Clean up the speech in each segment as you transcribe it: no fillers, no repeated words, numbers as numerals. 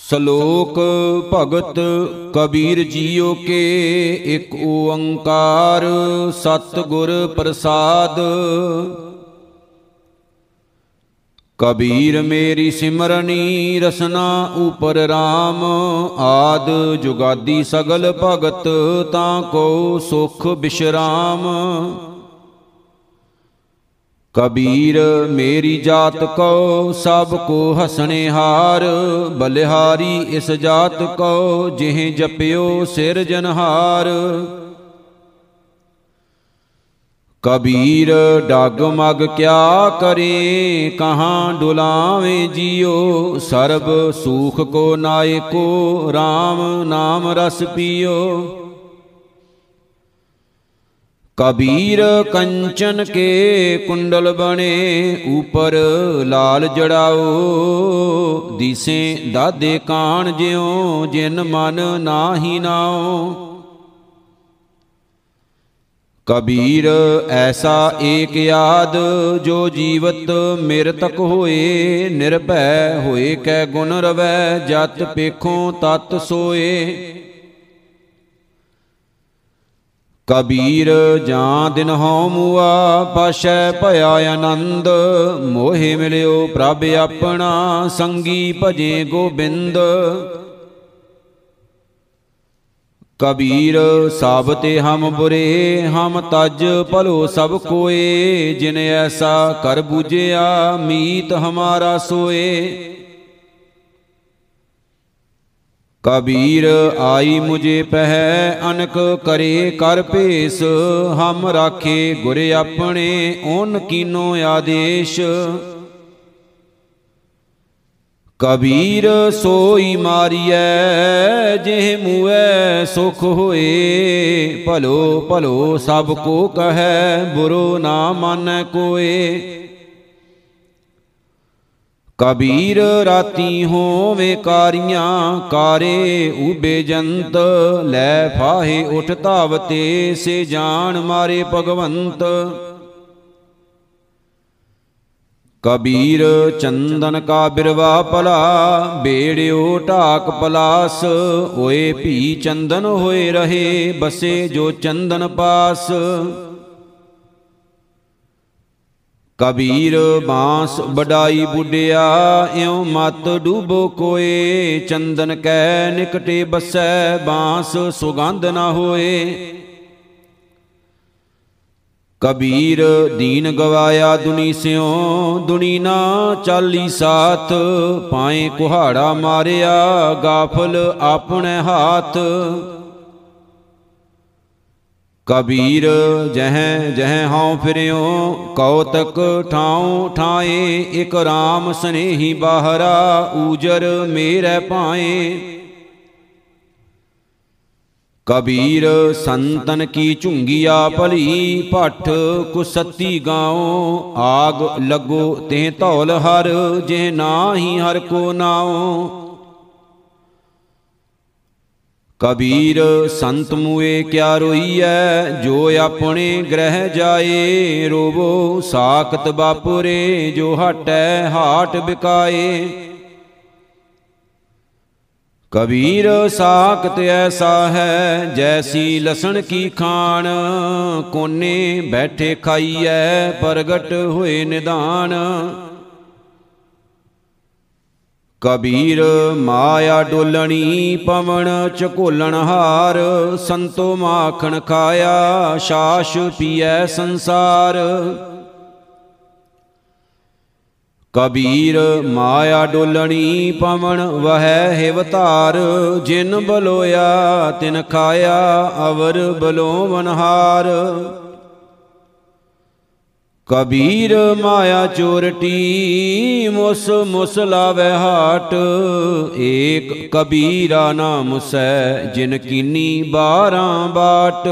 ਸਲੋਕ ਭਗਤ ਕਬੀਰ ਜੀਓ ਕੇ ਇੱਕ ਓੰਕਾਰ ਸਤਿਗੁਰ ਪ੍ਰਸਾਦ। ਕਬੀਰ ਮੇਰੀ ਸਿਮਰਨੀ ਰਸਨਾ ਉਪਰ ਰਾਮ ਆਦ ਜੁਗਾਦੀ ਸਗਲ ਭਗਤ ਤਾਂ ਕੋ ਸੁਖ ਬਿਸ਼ਰਾਮ। ਕਬੀਰ ਮੇਰੀ ਜਾਤ ਕਉ ਸਭ ਕੋ ਹਸਣੇ ਹਾਰ ਬਲਿਹਾਰੀ ਇਸ ਜਾਤ ਕਉ ਜਿਹ ਜਪਿਓ ਸਿਰਜਨਹਾਰ। ਕਬੀਰ ਡਗ ਮਗ ਕਿਆ ਕਰੇ ਕਹਾਂ ਡੁਲਾਵੇਂ ਜੀਓ ਸਰਬ ਸੂਖ ਕੋ ਨਾਇਕੋ ਰਾਮ ਨਾਮ ਰਸ ਪੀਓ। ਕਬੀਰ ਕੰਚਨ ਕੇ ਕੁੰਡਲ ਬਣੇ ਉਪਰ ਲਾਲ ਜੜਾਓ ਦਿਸੇ ਦਾਦੇ ਕਾਣ ਜਿਉ ਜਿਨ ਮਨ ਨਾਹੀ ਨਾਉ। ਕਬੀਰ ਐਸਾ ਏਕ ਯਾਦ ਜੋ ਜੀਵਤ ਮਿਰ ਤਕ ਹੋਏ ਨਿਰਭੈ ਹੋਏ ਕੈ ਗੁਣ ਰਵੈ ਜਤ ਪੇਖੋਂ ਤਤ ਸੋਏ। ਕਬੀਰ ਜਾਂ ਦਿਨ ਹਉ ਮੂਆ ਪਾਸ਼ੈ ਭਇਆ ਆਨੰਦ ਮੋਹਿ ਮਿਲਿਓ ਪ੍ਰਭ ਆਪਣਾ ਸੰਗੀ ਭਜੇ ਗੋਬਿੰਦ। ਕਬੀਰ ਸਾਬ ਤੇ ਹਮ ਬੁਰੇ ਹਮ ਤਜ ਭਲੋ ਸਭ ਕੋਏ ਜਿਨ ਐਸਾ ਕਰ ਬੂਝਿਆ ਮੀਤ ਹਮਾਰਾ ਸੋਏ। ਕਬੀਰ ਆਈ ਮੁਝੇ ਪਹਿ ਅਨਕ ਕਰੇ ਕਰ ਭੇਸ ਹਮ ਰਾਖੇ ਗੁਰ ਆਪਣੇ ਓਨ ਕੀਨੋ ਆਦੇਸ਼। ਕਬੀਰ ਸੋਈ ਮਾਰੀਐ ਜਿਹ ਮੂਐ ਸੁਖ ਹੋਏ ਭਲੋ ਭਲੋ ਸਭ ਕੋ ਕਹੈ ਬੁਰੋ ਨਾ ਮਾਨੈ ਕੋਏ। ਕਬੀਰ ਰਾਤੀ ਹੋਵੇ ਕਾਰੀਆਂ ਕਾਰੇ ਊਬੇ ਜੰਤ ਲੈ ਫਾਹੇ ਉਠ ਧਾਵਤੇ ਸੇ ਜਾਣ ਮਾਰੇ ਭਗਵੰਤ। ਕਬੀਰ ਚੰਦਨ ਕਾ ਬਿਰਵਾ ਭਲਾ ਬੇੜਿਓ ਢਾਕ ਪਲਾਸ ਹੋਏ ਭੀ ਚੰਦਨ ਹੋਏ ਰਹੇ ਬਸੇ ਜੋ ਚੰਦਨ ਪਾਸ। ਕਬੀਰ ਬਾਂਸ ਵਡਾਈ ਬੁੱਢਿਆ ਇਉ ਮਤ ਡੂਬੋ ਕੋਏ ਚੰਦਨ ਕੈ ਨਿਕਟੇ ਬਸੈ ਬਾਂਸ ਸੁਗੰਧ ਨਾ ਹੋਏ। ਕਬੀਰ ਦੀਨ ਗਵਾਇਆ ਦੁਨੀ ਸਿਉ ਦੁਨੀ ਨਾ ਚਾਲੀ ਸਾਥ ਪਾਏ ਕੁਹਾੜਾ ਮਾਰਿਆ ਗਾਫਲ ਆਪਣੇ ਹਾਥ। ਕਬੀਰ ਜਹੈ ਜਹੈ ਹਉ ਫਿਰਿਓ ਕੌਤਕ ਠਾਉ ਠਾਏ ਇਕ ਰਾਮ ਸਨੇਹੀ ਬਾਹਰਾ ਊਜਰ ਮੇਰੇ ਪਾਏ। ਕਬੀਰ ਸੰਤਨ ਕੀ ਝੁੰਗੀਆ ਭਲੀ ਭੱਠ ਕੁਸਤੀ ਗਾਉ ਆਗ ਲੱਗੋ ਤੇ ਧੌਲ ਹਰ ਜੇ ਨਾਹੀ ਹਰ ਕੋ ਨਾਉ। ਕਬੀਰ ਸੰਤ ਮੂਏ ਕਿਆ ਰੋਈਐ ਜੋ ਆਪਣੇ ਗ੍ਰਹਿ ਜਾਏ ਰੋਵੋ ਸਾਖਤ ਬਾਪੁਰੇ ਜੋ ਹਟੈ ਹਾਟ ਬਿਕਾਏ। ਕਬੀਰ ਸਾਖਤ ਐਸਾ ਹੈ ਜੈਸੀ ਲਸਣ ਕੀ ਖਾਣ ਕੋਨੇ ਬੈਠੇ ਖਾਈਐ ਪ੍ਰਗਟ ਹੋਏ ਨਿਦਾਨ। ਕਬੀਰ ਮਾਇਆ ਡੋਲਣੀ ਪਵਨ ਝਕੋਲਣ ਹਾਰ ਸੰਤੋ ਮਾਖਣ ਖਾਇਆ ਛਾਛ ਪੀਐ ਸੰਸਾਰ। ਕਬੀਰ ਮਾਇਆ ਡੋਲਣੀ ਪਵਨ ਵਹੈ ਹਿਵਤਾਰ ਜਿਨ ਬਲੋਇਆ ਤਿਨ ਖਾਇਆ ਅਵਰ ਬਲੋ ਵਨਹਾਰ। ਕਬੀਰ ਮਾਇਆ ਚੋਰਟੀ ਮੁਸ ਮੁਸ ਲਾਵੈ ਹਾਟ ਏਕ ਕਬੀਰਾ ਨਾ ਮੁਸੈ ਜਿਨ ਕੀਨੀ ਬਾਰਾਂ ਬਾਟ।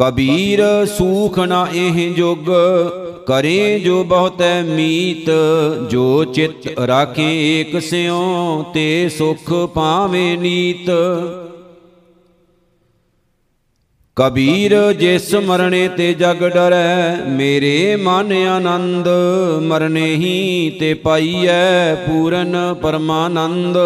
ਕਬੀਰ ਸੂਖ ਨਾ ਇਹ ਜੁਗ ਕਰੇ ਜੋ ਬਹੁਤੈ ਮੀਤ ਜੋ ਚਿਤ ਰਾਖੇ ਏਕ ਸਿਉ ਤੇ ਸੁਖ ਪਾਵੇ ਨੀਤ। ਕਬੀਰ ਜੇ ਸਮਰਣੇ ਤੇ ਜਗ ਡਰੈ, ਮੇਰੇ ਮਨ ਆਨੰਦ ਮਰਨੇ ਹੀ ਤੇ ਪਾਈਐ ਪੂਰਨ ਪਰਮਾਨੰਦ।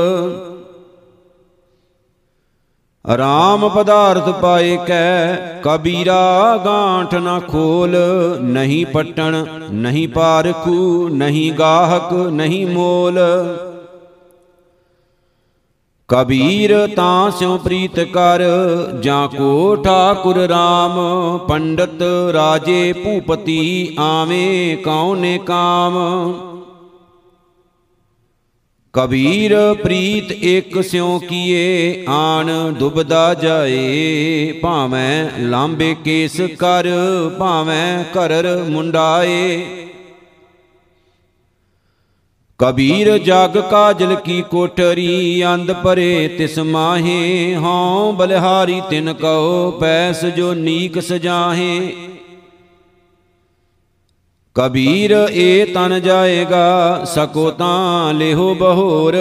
ਰਾਮ ਪਦਾਰਥ ਪਾਏ ਕੈ ਕਬੀਰਾ ਗਾਂਠ ਨਾ ਖੋਲ, ਨਹੀਂ ਪਟਣ ਨਹੀਂ ਪਾਰਖੂ ਨਹੀਂ ਗਾਹਕ ਨਹੀਂ ਮੋਲ। ਕਬੀਰ ਤਾਂ ਸਿਉ ਪ੍ਰੀਤ ਕਰ ਜਾਂ ਕੋ ਠਾਕੁਰ ਰਾਮ, ਪੰਡਤ ਰਾਜੇ ਭੂਪਤੀ ਆਵੇਂ ਕਉ ਨੇ ਕਾਮ। ਕਬੀਰ ਪ੍ਰੀਤ ਇਕ ਸਿਉ ਕੀਏ ਆਣ ਦੁਬਦਾ ਜਾਏ, ਭਾਵੇਂ ਲਾਂਬੇ ਕੇਸ ਕਰ ਭਾਵੇਂ ਘਰਰ ਮੁੰਡਾਏ। ਕਬੀਰ ਜਗ ਕਾਜਲ ਕੀ ਕੋਠਰੀ, ਅੰਧ ਪਰੇ ਤਿਸ ਮਾਹੇ ਹਉ ਬਲਿਹਾਰੀ ਤਿਨ ਕਉ ਪੈਸ ਜੋ ਨੀਕ ਸਜਾਹੇ। ਕਬੀਰ ਏ ਤਨ ਜਾਏਗਾ ਸਕੋ ਤਾਂ ਲਿਹੋ ਬਹੋਰ,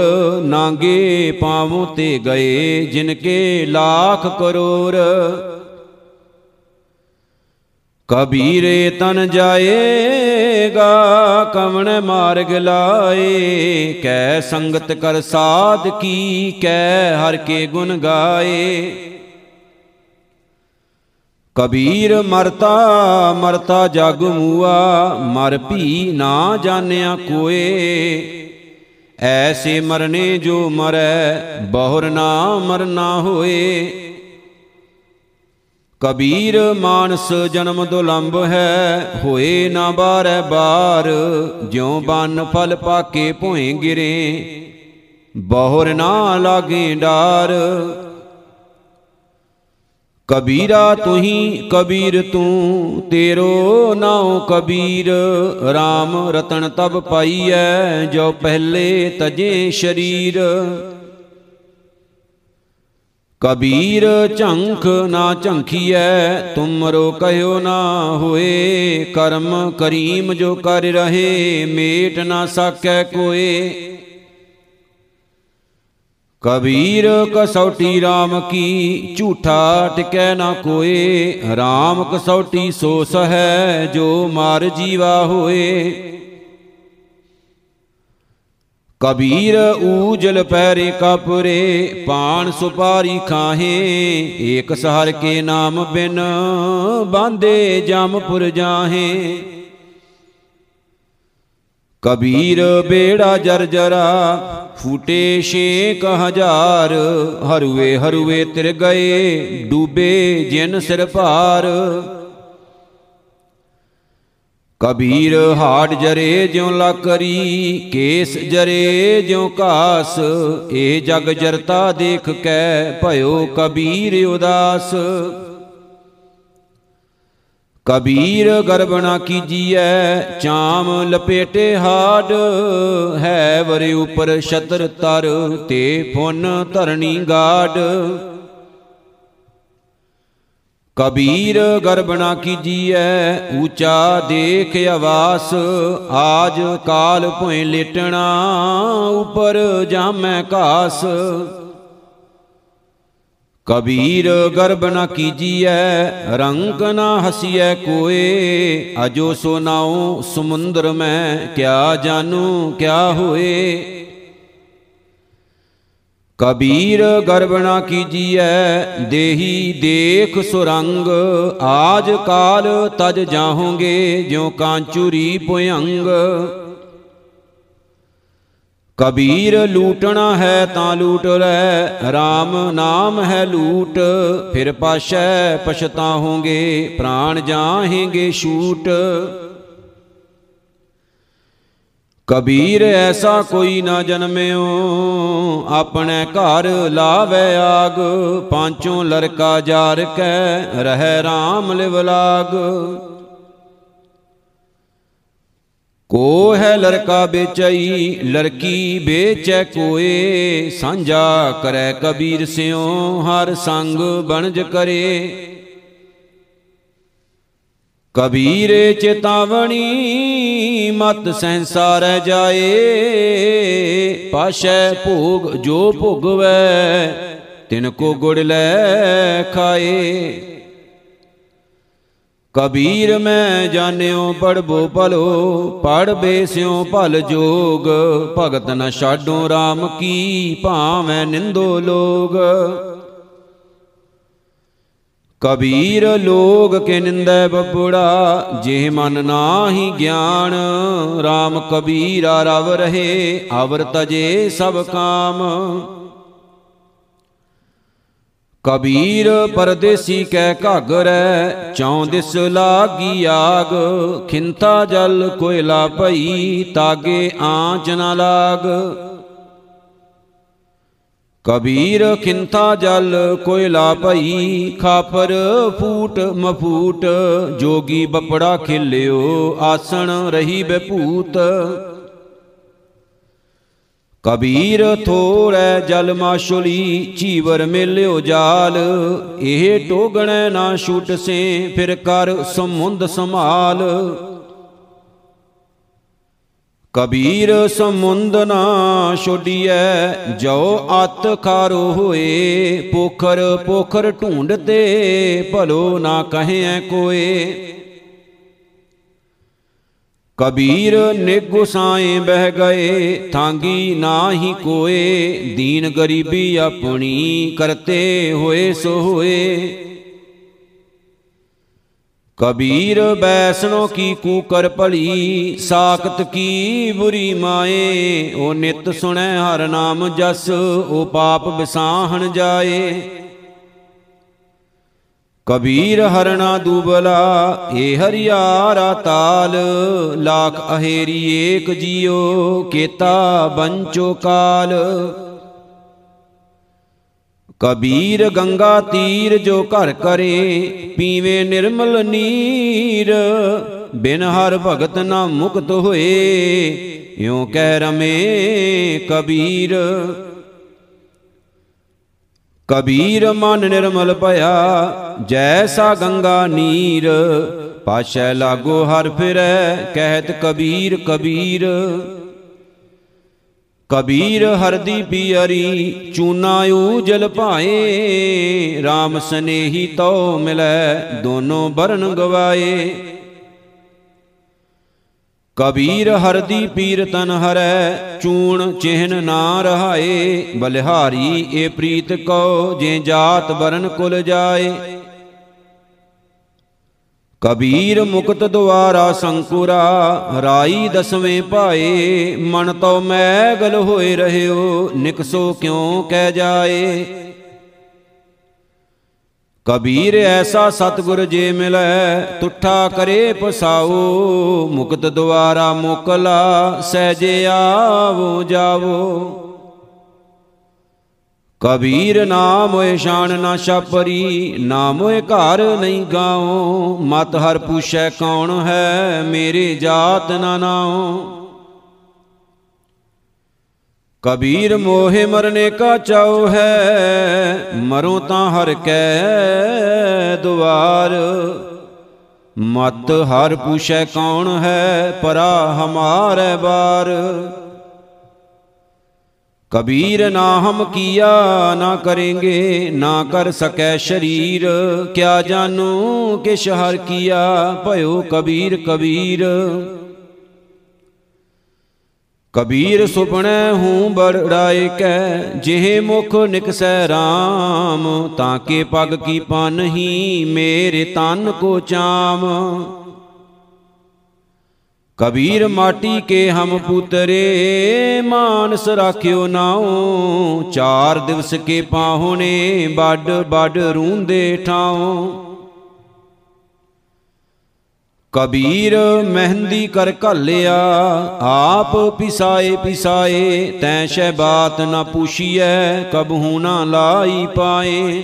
ਨਾਂਗੇ ਪਾਵੋ ਤੇ ਗਏ ਜਿਨ ਕੇ ਲਾਖ ਕਰੋੜ। ਕਬੀਰੇ ਤਨ ਜਾਏਗਾ ਕਵਣ ਮਾਰਗ ਲਾਏ, ਕੈ ਸੰਗਤ ਕਰ ਸਾਧ ਕੀ ਕੈ ਹਰ ਕੇ ਗੁਣ ਗਾਏ। ਕਬੀਰ ਮਰਤਾ ਮਰਤਾ ਜਗ ਮੂਆ, ਮਰ ਭੀ ਨਾ ਜਾਣਿਆ ਕੋਏ, ਐਸੇ ਮਰਨੇ ਜੋ ਮਰੈ ਬਹੁਰ ਨਾ ਮਰਨਾ ਹੋਏ। ਕਬੀਰ ਮਾਨਸ ਜਨਮ ਦੁਲੰਭ ਹੈ, ਹੋਏ ਨਾ ਬਾਰੈ ਬਾਰ, ਜਿਉ ਬੰਨ ਫਲ ਪਾਕੇ ਭੋਏ ਗਿਰੇ, ਬਹੁਰ ਨਾ ਲਾਗੇ ਡਾਰ। ਕਬੀਰਾ ਤੁਹੀ ਕਬੀਰ ਤੂੰ, ਤੇਰੋ ਨਾਉ ਕਬੀਰ, ਰਾਮ ਰਤਨ ਤਬ ਪਾਈਐ ਜੋ ਪਹਿਲੇ ਤਜੇ ਸ਼ਰੀਰ। ਕਬੀਰ ਝੰਖ ਨਾ ਝੰਖੀਐ ਤੁਮਰੋ ਕਹਿਓ ਨਾ ਹੋਏ, ਕਰਮ ਕਰੀਮ ਜੋ ਕਰ ਰਹੇ ਮੇਟ ਨਾ ਸਕੈ ਕੋਏ। ਕਬੀਰ ਕਸੌਟੀ ਰਾਮ ਕੀ ਝੂਠਾ ਟਿਕੈ ਨਾ ਕੋਏ, ਰਾਮ ਕਸੌਟੀ ਸੋ ਸਹੈ ਜੋ ਮਾਰ ਜੀਵਾ ਹੋਏ। ਕਬੀਰ ਊਜਲ ਪੈਰੇ ਕਾਪੁਰੇ ਪਾਨ ਸੁਪਾਰੀ ਖਾਹੇ, ਏਕ ਸਹਰ ਕੇ ਨਾਮ ਬਿਨ ਬਾਂਦੇ ਜਮਪੁਰ ਜਾਹੇ। ਕਬੀਰ ਬੇੜਾ ਜਰਜਰਾ ਫੂਟੇ ਛੇਕ ਹਜ਼ਾਰ, ਹਰੂਏ ਹਰੂਏ ਤਿਰ ਗਏ ਡੂਬੇ ਜਿਨ ਸਿਰ ਭਾਰ। ਕਬੀਰ ਹਾੜ ਜਰੇ ਜਿਉ ਲਾਕਰੀ, ਕੇਸ ਜਰੇ ਜਿਉ ਘਾਸ, ਇਹ ਜਗ ਜਰਤਾ ਦੇਖ ਕੈ ਭਇਓ ਕਬੀਰ ਉਦਾਸ। ਕਬੀਰ ਗਰਬ ਨਾ ਕੀਜੀਐ ਚਾਮ ਲਪੇਟੇ ਹਾੜ, ਹੈ ਵਰੇ ਉਪਰ ਛਤਰ ਤਰ ਤੇ ਫੁਨ ਧਰਨੀ ਗਾੜ। ਕਬੀਰ ਗਰਬ ਨਾ ਕੀਜੀਐ ਊਚਾ ਦੇਖ ਆਵਾਸ, ਆਜ ਕਾਲ ਭੋਇ ਲੇਟਣਾ ਉਪਰ ਜਾਮੈ ਘਾਸ। ਕਬੀਰ ਗਰਬ ਨਾ ਕੀਜੀਐ ਰੰਗ ਨਾ ਹਸੀਐ ਕੋਏ, ਅਜੋ ਸੋ ਨਾਉ ਸਮੁੰਦਰ ਮੈਂ ਕਿਆ ਜਾਨੂ ਕਿਆ ਹੋਏ। ਕਬੀਰ ਗਰਬ ਨਾ ਕੀਜੀਐ ਦੇਹੀ ਦੇਖ ਸੁਰੰਗ, ਆਜ ਕਾਲ ਤਜ ਜਾਹੋਂਗੇ ਜਿਉ ਕਾਂਚੂਰੀ ਭੁਯੰਗ। ਕਬੀਰ ਲੂਟਣਾ ਹੈ ਤਾਂ ਲੂਟ ਲੈ, ਰਾਮ ਨਾਮ ਹੈ ਲੂਟ, ਫਿਰ ਪਾਸ਼ੈ ਪਛਤਾਹੋਂਗੇ ਪ੍ਰਾਣ ਜਾਹੇਂਗੇ ਛੂਟ। ਕਬੀਰ ਐਸਾ ਕੋਈ ਨਾ ਜਨਮਿਓ ਆਪਣੇ ਘਰ ਲਾਵੇ ਆਗ, ਪਾਂਚੋਂ ਲੜਕਾ ਜਾਰ ਕੈ ਰਹਿ ਰਾਮ ਲਿਵ ਲਾਗ। ਕੋ ਹੈ ਲੜਕਾ ਬੇਚਈ ਲੜਕੀ ਬੇਚੈ ਕੋਏ, ਸਾਂਝਾ ਕਰੈ ਕਬੀਰ ਸਿਉ ਹਰ ਸੰਗ ਬਣਜ ਕਰੇ। ਕਬੀਰ ਚੇਤਾਵਣੀ ਮਤ ਸਹਿਸਾ ਰਹਿ ਜਾਏ, ਪਾਸ਼ੈ ਭੋਗ ਜੋ ਭੋਗਵੈ ਤਿਨ ਕੋ ਗੁੜ ਲੈ ਖਾਏ। ਕਬੀਰ ਮੈਂ ਜਾਣਿਓ ਪੜ੍ਹਬੋ ਭਲੋ, ਪੜ੍ਹ ਬੇਸਿਓ ਭਲ ਜੋਗ। ਭਗਤ ਨ ਛਾਡੋ ਰਾਮ ਕੀ, ਭਾਵੇਂ ਨਿੰਦੋ ਲੋਗ। ਕਬੀਰ ਲੋਗ ਕੇ ਨਿੰਦੈ ਬਬੁੜਾ, ਜੇ ਮਨ ਨਾਹੀ ਗਿਆਨ। ਰਾਮ ਕਬੀਰਾ ਰਵ ਰਹੇ, ਅਵਰ ਤਜੇ ਸਭ ਕਾਮ। ਕਬੀਰ ਪਰਦੇਸੀ ਕੈ ਘਾਗਰੈ, ਚੌਂ ਦਿਸ ਲਾਗੀ ਆਗ। ਖਿੰਤਾ ਜਲ ਕੋਇਲਾ ਪਈ, ਤਾਗੇ ਆਂਚ ਨਾ ਲਾਗ। ਕਬੀਰ ਖਿੰਤਾ ਜਲ ਕੋਇਲਾ ਪਈ, ਖਾਪਰ ਫੂਟ ਮਫੂਟ। ਜੋਗੀ ਬਪੜਾ ਖਿਲਿਓ, ਆਸਣ ਰਹੀ ਬਭੂਤ। ਕਬੀਰ ਥੋੜੈ ਜਲ ਮਾਸ਼ੁਲੀ, ਚੀਵਰ ਮੇਲਿਓ ਜਾਲ। ਇਹ ਟੋਗਣੈ ਨਾ ਛੁਟਸੇ, ਫਿਰ ਕਰ ਸਮੁੰਦ ਸੰਭਾਲ। ਕਬੀਰ ਸਮੁੰਦ ਨਾ ਛੋਡੀਐ, ਜੋ ਅਤ ਖਾਰੋ ਹੋਏ। ਪੋਖਰ ਪੋਖਰ ਢੂੰਡਤੇ, ਭਲੋ ਨਾ ਕਹਿਐ ਕੋਏ। ਕਬੀਰ ਨਿਗੁ ਸਾਏ ਬਹਿ ਗਏ, ਥਾਂਗੀ ਨਾਹੀ ਕੋਏ। ਦੀਨ ਗਰੀਬੀ ਆਪਣੀ, ਕਰਤੇ ਹੋਏ ਸੋ ਹੋਏ। ਕਬੀਰ ਵੈਸਣੋ ਕੀ ਕੂਕਰ ਭਲੀ, ਸਾਖਤ ਕੀ ਬੁਰੀ ਮਾਏ। ਉਹ ਨਿਤ ਸੁਣੈ ਹਰ ਨਾਮ ਜਸ, ਉਹ ਪਾਪ ਵਿਸਾਹਣ ਜਾਏ। ਕਬੀਰ ਹਰਣਾ ਦੁਬਲਾ, ਏ ਹਰਿਆਰਾ ਤਾਲ। ਲਾਖ ਅਹੇਰੀ ਏਕ ਜੀਓ, ਕੇਤਾ ਬੰਚੋ ਕਾਲ। ਕਬੀਰ ਗੰਗਾ ਤੀਰ ਜੋ ਘਰ ਕਰੇ, ਪੀਵੇ ਨਿਰਮਲ ਨੀਰ। ਬਿਨ ਹਰ ਭਗਤ ਨਾ ਮੁਕਤ ਹੋਏ, ਇਉਂ ਕਹਿ ਰਮੇ ਕਬੀਰ। ਕਬੀਰ ਮਨ ਨਿਰਮਲ ਭਇਆ, ਜੈਸਾ ਗੰਗਾ ਨੀਰ। ਪਾਸ਼ੈ ਲਾਗੋ ਹਰ ਫਿਰੈ, ਕਹਿਤ ਕਬੀਰ ਕਬੀਰ। ਕਬੀਰ ਹਰਦੀ ਪਿਆਰੀ, ਚੂਨਾ ਊਜਲ ਭਾਏ। ਰਾਮ ਸਨੇਹੀ ਤਉ ਮਿਲੈ, ਦੋਨੋਂ ਬਰਨ ਗਵਾਏ। ਕਬੀਰ ਹਰਦੀ ਪੀਰ ਤਨ ਹਰੈ, ਚੂਣ ਚਿਹਨ ਨਾ ਰਹਾਏ। ਬਲਿਹਾਰੀ ਏ ਪ੍ਰੀਤ ਕਉ, ਜੇ ਜਾਤ ਬਰਨ ਕੁਲ ਜਾਏ। ਕਬੀਰ ਮੁਕਤ ਦੁਆਰਾ ਸੰਕੁਰਾ, ਰਾਈ ਦਸਵੇਂ ਪਾਏ। ਮਨ ਤਉ ਮੈਗਲ ਹੋਏ ਰਹਿਓ, ਨਿਕਸੋ ਕਿਉ ਕਹਿ ਜਾਏ। ਕਬੀਰ ਐਸਾ ਸਤਿਗੁਰ ਜੇ ਮਿਲੈ, ਤੁਠਾ ਕਰੇ ਪਸਾਓ। ਮੁਕਤ ਦੁਆਰਾ ਮੋਕਲਾ, ਸਹਿਜੇ ਆਵੋ ਜਾਵੋ। ਕਬੀਰ ਨਾਮ ਹੋਏ ਸ਼ਾਨ ਨਾ ਛਾਪਰੀ, ਨਾਮ ਹੋਏ ਘਰ ਨਹੀਂ ਗਾਉ। ਮਤ ਹਰ ਪੁੱਛੈ ਕੌਣ ਹੈ, ਮੇਰੇ ਜਾਤ ਨਾ ਨਾਉ। ਕਬੀਰ ਮੋਹਿ ਮਰਨੇ ਕਾ ਚਾਉ ਹੈ, ਮਰੋ ਤਾਂ ਹਰ ਕੈ ਦੁਆਰ। ਮਤ ਹਰ ਪੁੱਛੈ ਕੌਣ ਹੈ, ਪਰਾ ਹਮਾਰੇ ਬਾਰ। ਕਬੀਰ ਨਾ ਹਮ ਕੀਆ ਨਾ ਕਰੇਂਗੇ, ਨਾ ਕਰ ਸਕੈ ਸ਼ਰੀਰ। ਕਿਆ ਜਾਨੂ ਕਿਛ ਹਰ ਕੀਆ, ਭਇਓ ਕਬੀਰ ਕਬੀਰ। ਕਬੀਰ ਸੁਪਣੈ ਹੂੰ ਬੜਾਏ ਕੈ, ਜਿਹੇ ਮੁਖ ਨਿਕਸੈ ਰਾਮ। ਤਾਂ ਕੇ ਪਗ ਕੀ ਪਾਨਹੀ, ਮੇਰੇ ਤਨ ਕੋ ਚਾਮ। ਕਬੀਰ ਮਾਟੀ ਕੇ ਹਮ ਪੁੱਤਰੇ, ਮਾਨਸ ਰਾਖਿਓ ਨਾਉ। 4 ਦਿਵਸ ਕੇ ਪਾਹੁਣੇ, ਬੱਡ ਬੱਡ ਰੂੰਦੇ ਠਾਉ। ਕਬੀਰ ਮਹਿੰਦੀ ਕਰ ਘੱਲਿਆ, ਆਪ ਪਿਸਾਏ ਪਿਸਾਏ। ਤੈਂ ਸ਼ੈ ਬਾਤ ਨਾ ਪੁੱਛੀਐ, ਕਬਹੂ ਨਾ ਲਾਈ ਪਾਏ।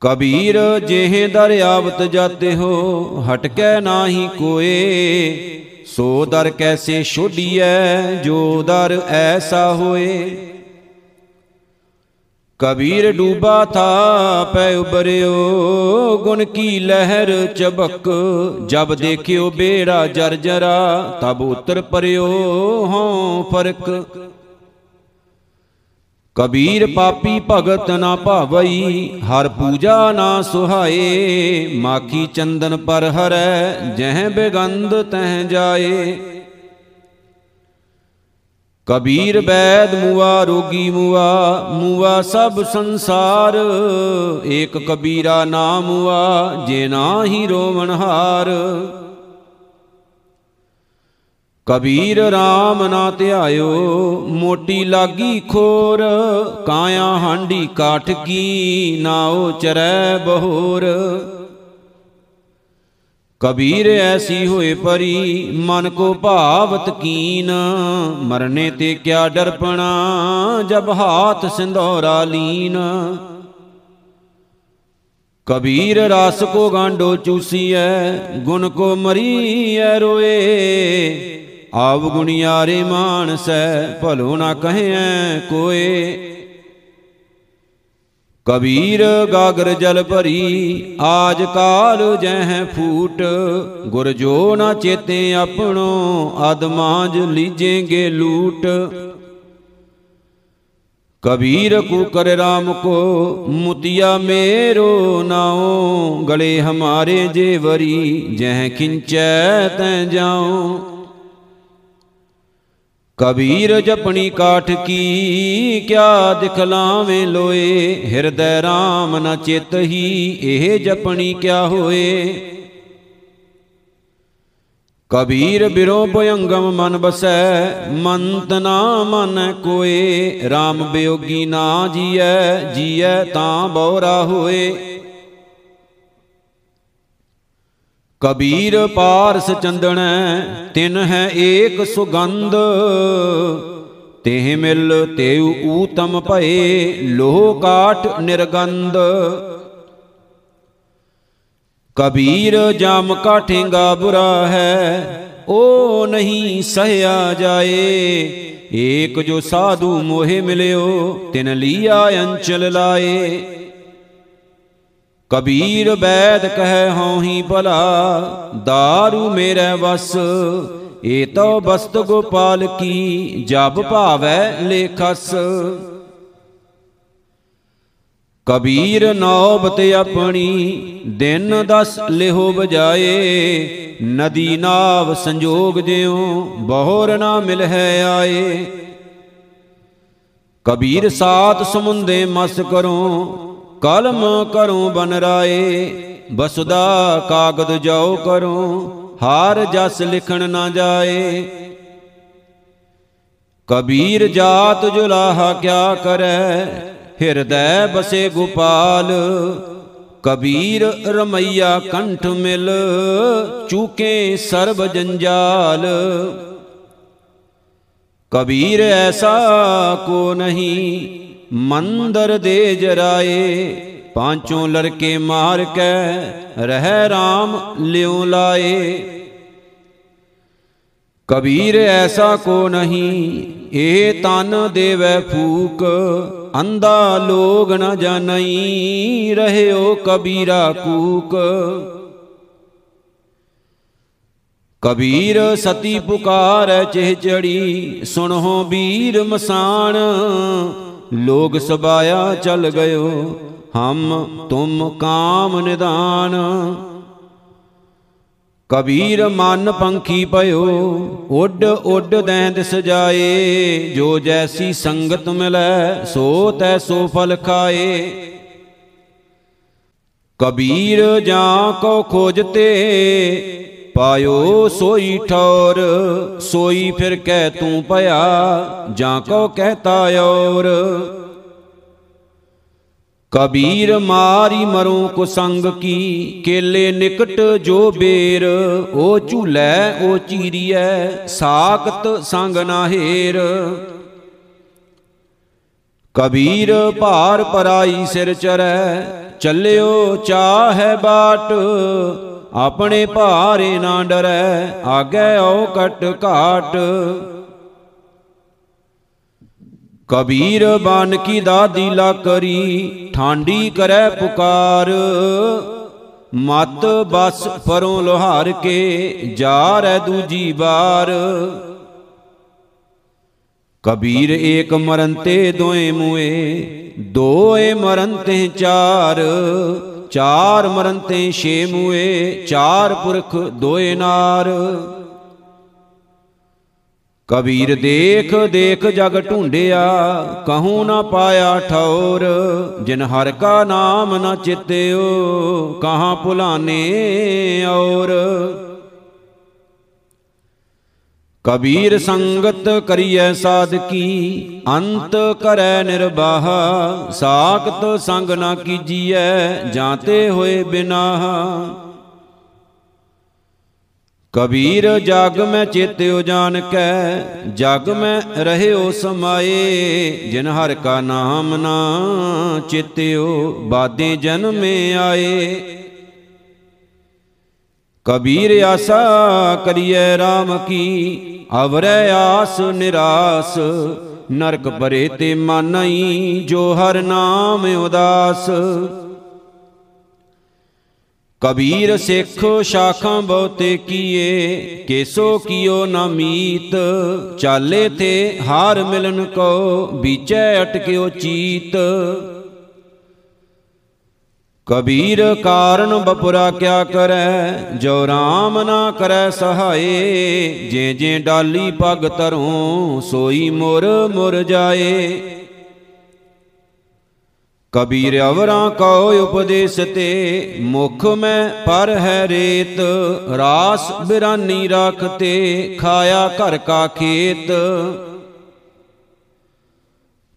ਕਬੀਰ ਜਿਹੇ ਦਰਿਆਵਤ ਜਾਤੇ ਹੋ, ਹਟਕੈ ਨਾਹੀ ਕੋਏ। ਸੋ ਦਰ ਕੈਸੇ ਛੋਡੀਐ, ਜੋ ਦਰ ਐਸਾ ਹੋਏ। ਕਬੀਰ ਡੂਬਾ ਥਾ ਪੈ ਉਬਰਿਓ, ਗੁਣ ਕੀ ਲਹਿਰ ਚਬਕ। ਜਬ ਦੇਖਿਓ ਬੇੜਾ ਜਰਜਰਾ, ਤਬ ਉਤਰ ਪਰਿਓ ਹਉ ਫਰਕ। ਕਬੀਰ ਪਾਪੀ ਭਗਤ ਨਾ ਭਾਵਈ, ਹਰ ਪੂਜਾ ਨਾ ਸੁਹਾਏ। ਮਾਖੀ ਚੰਦਨ ਪਰ ਹਰੈ, ਜਹ ਬੇਗੰਧ ਤਹਿ ਜਾਏ। ਕਬੀਰ ਵੈਦ ਮੁਆ ਰੋਗੀ ਮੁਆ, ਮੁਆ ਸਭ ਸੰਸਾਰ। ਏਕ ਕਬੀਰਾ ਨਾ ਮੁਆ, ਜੇ ਨਾਹੀ ਰੋਵਣ ਹਾਰ। ਕਬੀਰ ਰਾਮ ਨਾ ਧਿਆਇਓ, ਮੋਟੀ ਲਾਗੀ ਖੋਰ। ਕਾਇਆ ਹਾਂਡੀ ਕਾਠ ਕੀ, ਨਾਉ ਚਰੈ ਬਹੋਰ। ਕਬੀਰ ਐਸੀ ਹੋਏ ਪਰੀ, ਮਨ ਕੋ ਭਾਵਤ ਕੀਨ। ਮਰਨੇ ਤੇ ਕਿਆ ਡਰਪਣਾ, ਜਬ ਹਾਥ ਸਿੰਧੌਰਾ ਲੀਨ। ਕਬੀਰ ਰਸ ਕੋ ਗਾਂਡੋ ਚੂਸੀਐ, ਗੁਣ ਕੋ ਮਰੀਐ ਰੋਏ। ਆਵ ਗੁਣਿਆਰੇ ਮਾਨਸੈ, ਭਲੋ ਨਾ ਕਹਿਐ ਕੋਏ। ਕਬੀਰ ਗਾਗਰ ਜਲ ਭਰੀ, ਆਜ ਕਾਲ ਜਹਿ ਫੂਟ। ਗੁਰ ਜੋ ਨਾ ਚੇਤੇ ਆਪਣੋ, ਆਦਮਾਜ ਲੀਜੇਂਗੇ ਲੂਟ। ਕਬੀਰ ਕੂਕਰ ਰਾਮ ਕੋ, ਮੁਤਿਆ मेरो नाओ। गले हमारे जेवरी, जह खिंचै तैं जाओ। ਕਬੀਰ ਜਪਣੀ ਕਾਠ ਕੀ, ਕਿਆ ਦਿਖਲਾਵੇ ਲੋਏ। ਹਿਰਦੈ ਰਾਮ ਨਾ ਚੇਤਹੀ, ਇਹ ਜਪਣੀ ਕਿਆ ਹੋਏ। ਕਬੀਰ ਬਿਰੋ ਭਯੰਗਮ ਮਨ ਬਸੈ, ਮੰਤ ਨਾ ਮਨ ਕੋਏ। ਰਾਮ ਬਿਯੋਗੀ ਨਾ ਜੀਐ, ਜੀਐ ਤਾਂ ਬਉਰਾ ਹੋਏ। ਕਬੀਰ ਪਾਰਸ ਚੰਦਣੈ, ਤਿਨ ਹੈ ਏਕ ਸੁਗੰਧ। ਤੇਹ ਮਿਲ ਤੇਉ ਊਤਮ ਭਏ, ਲੋਹ ਕਾਠ ਨਿਰਗੰਧ। ਕਬੀਰ ਜਾਮ ਕਾਠੇਂਗਾ ਬੁਰਾ ਹੈ, ਉਹ ਨਹੀਂ ਸਹਿਆ ਜਾਏ। ਏਕ ਜੋ ਸਾਧੂ ਮੋਹਿ ਮਿਲਿਓ, ਤਿਨ ਲੀਆ ਅੰਚਲ ਲਾਏ। ਕਬੀਰ ਵੈਦ ਕਹੈ ਹਉਹੀ ਭਲਾ, ਦਾਰੂ ਮੇਰੈ ਵਸ। ਏ ਤੋ ਬਸਤ ਗੋਪਾਲ ਕੀ, ਜਬ ਭਾਵੈ ਲੇਖਸ। ਕਬੀਰ ਨੌਬਤ ਆਪਣੀ, ਦਿਨ ਦਸ ਲਿਹੋ ਬਜਾਏ। ਨਦੀ ਨਾਵ ਸੰਜੋਗ ਜਿਉ, ਬਹੁਰ ਨਾ ਮਿਲਹਿ ਆਏ। ਕਬੀਰ ਸਾਤ ਸਮੁੰਦੇ ਮਸ ਕਰੋ, ਕਲਮ ਕਰੋ ਬਨ ਰਾਏ। ਬਸੁਦਾ ਕਾਗਦ ਜਾਉ ਕਰੋ, ਹਾਰ ਜਸ ਲਿਖਣ ਨਾ ਜਾਏ। ਕਬੀਰ ਜਾਤ ਜੁਲਾਹਾ ਕਿਆ ਕਰੈ, ਹਿਰਦੈ ਬਸੇ ਗੋਪਾਲ। ਕਬੀਰ ਰਮਈਆ ਕੰਠ ਮਿਲ, ਚੂਕੇ ਸਰਬ ਜੰਜਾਲ। ਕਬੀਰ ਐਸਾ ਕੋ ਨਹੀਂ, ਮੰਦਰ ਦੇ ਜਰਾਏ। ਪਾਂਚੋਂ ਲੜਕੇ ਮਾਰ ਕੈ, ਰਹਿ ਰਾਮ ਲਿਉ ਲਾਏ। ਕਬੀਰ ਐਸਾ ਕੋ ਨਹੀਂ, ਇਹ ਤਨ ਦੇਵੈ ਫੂਕ। ਅੰਧਾ ਲੋਗ ਨ ਜਾਣਈ, ਰਹਿਓ ਕਬੀਰਾ ਕੂਕ। ਕਬੀਰ ਸਤੀ ਪੁਕਾਰੈ ਚਿਹ ਚੜੀ, ਸੁਣਹੁ ਬੀਰ ਮਸਾਣ। ਲੋਗ ਸਬਾਇਆ ਚਲ ਗਇਓ, ਹਮ ਤੁਮ ਕਾਮ ਨਿਦਾਨ। ਕਬੀਰ ਮਨ ਪੰਖੀ ਭਇਓ, ਉੱਡ ਉੱਡ ਦੈਂਦ ਸਜਾਏ। ਜੋ ਜੈਸੀ ਸੰਗਤ ਮਿਲੈ, ਸੋ ਤੈਸੋ ਫਲ ਖਾਏ। ਕਬੀਰ ਜਾਂ ਕੋ ਖੋਜਤੇ, ਪਾਇਓ ਸੋਈ ਠੌਰ। ਸੋਈ ਫਿਰ ਕਹਿ ਤੂੰ ਭਇਆ, ਜਾਂ ਕਉ ਕਹਿਤਾ ਔਰ। ਕਬੀਰ ਮਾਰੀ ਮਰੋ ਕੁਸੰਗ ਕੀ, ਕੇਲੇ ਨਿਕਟ ਜੋ ਬੇਰ। ਉਹ ਝੂਲੈ ਉਹ ਚੀਰੀਐ, ਸਾਕਤ ਸੰਗ ਨਾ ਹੇਰ। ਕਬੀਰ ਭਾਰ ਪਰਾਈ ਸਿਰ ਚਰੈ, ਚੱਲਿਓ ਚਾਹੈ ਬਾਟ। ਆਪਣੇ ਭਾਰੇ ਨਾ ਡਰੈ, ਆਗੈ ਔ ਕਟ ਘਾਟ। ਕਬੀਰ ਬਾਨ ਕੀ ਦਾਦੀ ਲਾ ਕਰੀ, ਠਾਂਡੀ ਕਰੈ ਪੁਕਾਰ। ਮਤ ਬਸ ਪਰੋਂ ਲੋਹਾਰ ਕੇ, ਜਾ ਰੈ ਦੂਜੀ ਵਾਰ। कबीर एक मरन ते दोए मुए, दोए मरन ते चार, चार मरन ते छे मुए, चार पुरख दोए नार। कबीर देख देख जग ढूंढिया, कहूं ना पाया ठौर, जिन हर का नाम न चित्यो, कहाँ भुलाने और। कबीर संगत करिए साधकी, अंत करे निर्वाहा, साकत संग ना कीजिए, जाते होए बिनाहा। कबीर जग मैं चेत्यो जान कै, जग मैं रहे ओ समाये, जिन हर का नाम ना चेत्यो, बादे जन्मे आए। कबीर आसा करिए राम की, अवरै आस निरास, नरक परे ते मानई, जो हर नाम उदास। कबीर सिख शाखा बहुते किए, केसो कियो नामीत, चाले थे हार मिलन को, बीचे अटक्यो चीत। कबीर कारण बपुरा क्या करे, जो राम ना करे सहाय, जे जे डाली पग धरों, सोई मोर मुर जाए। कबीर अवरां को उपदेश ते, मुख में पर है रेत, रास बिरानी राखते, खाया घर का खेत।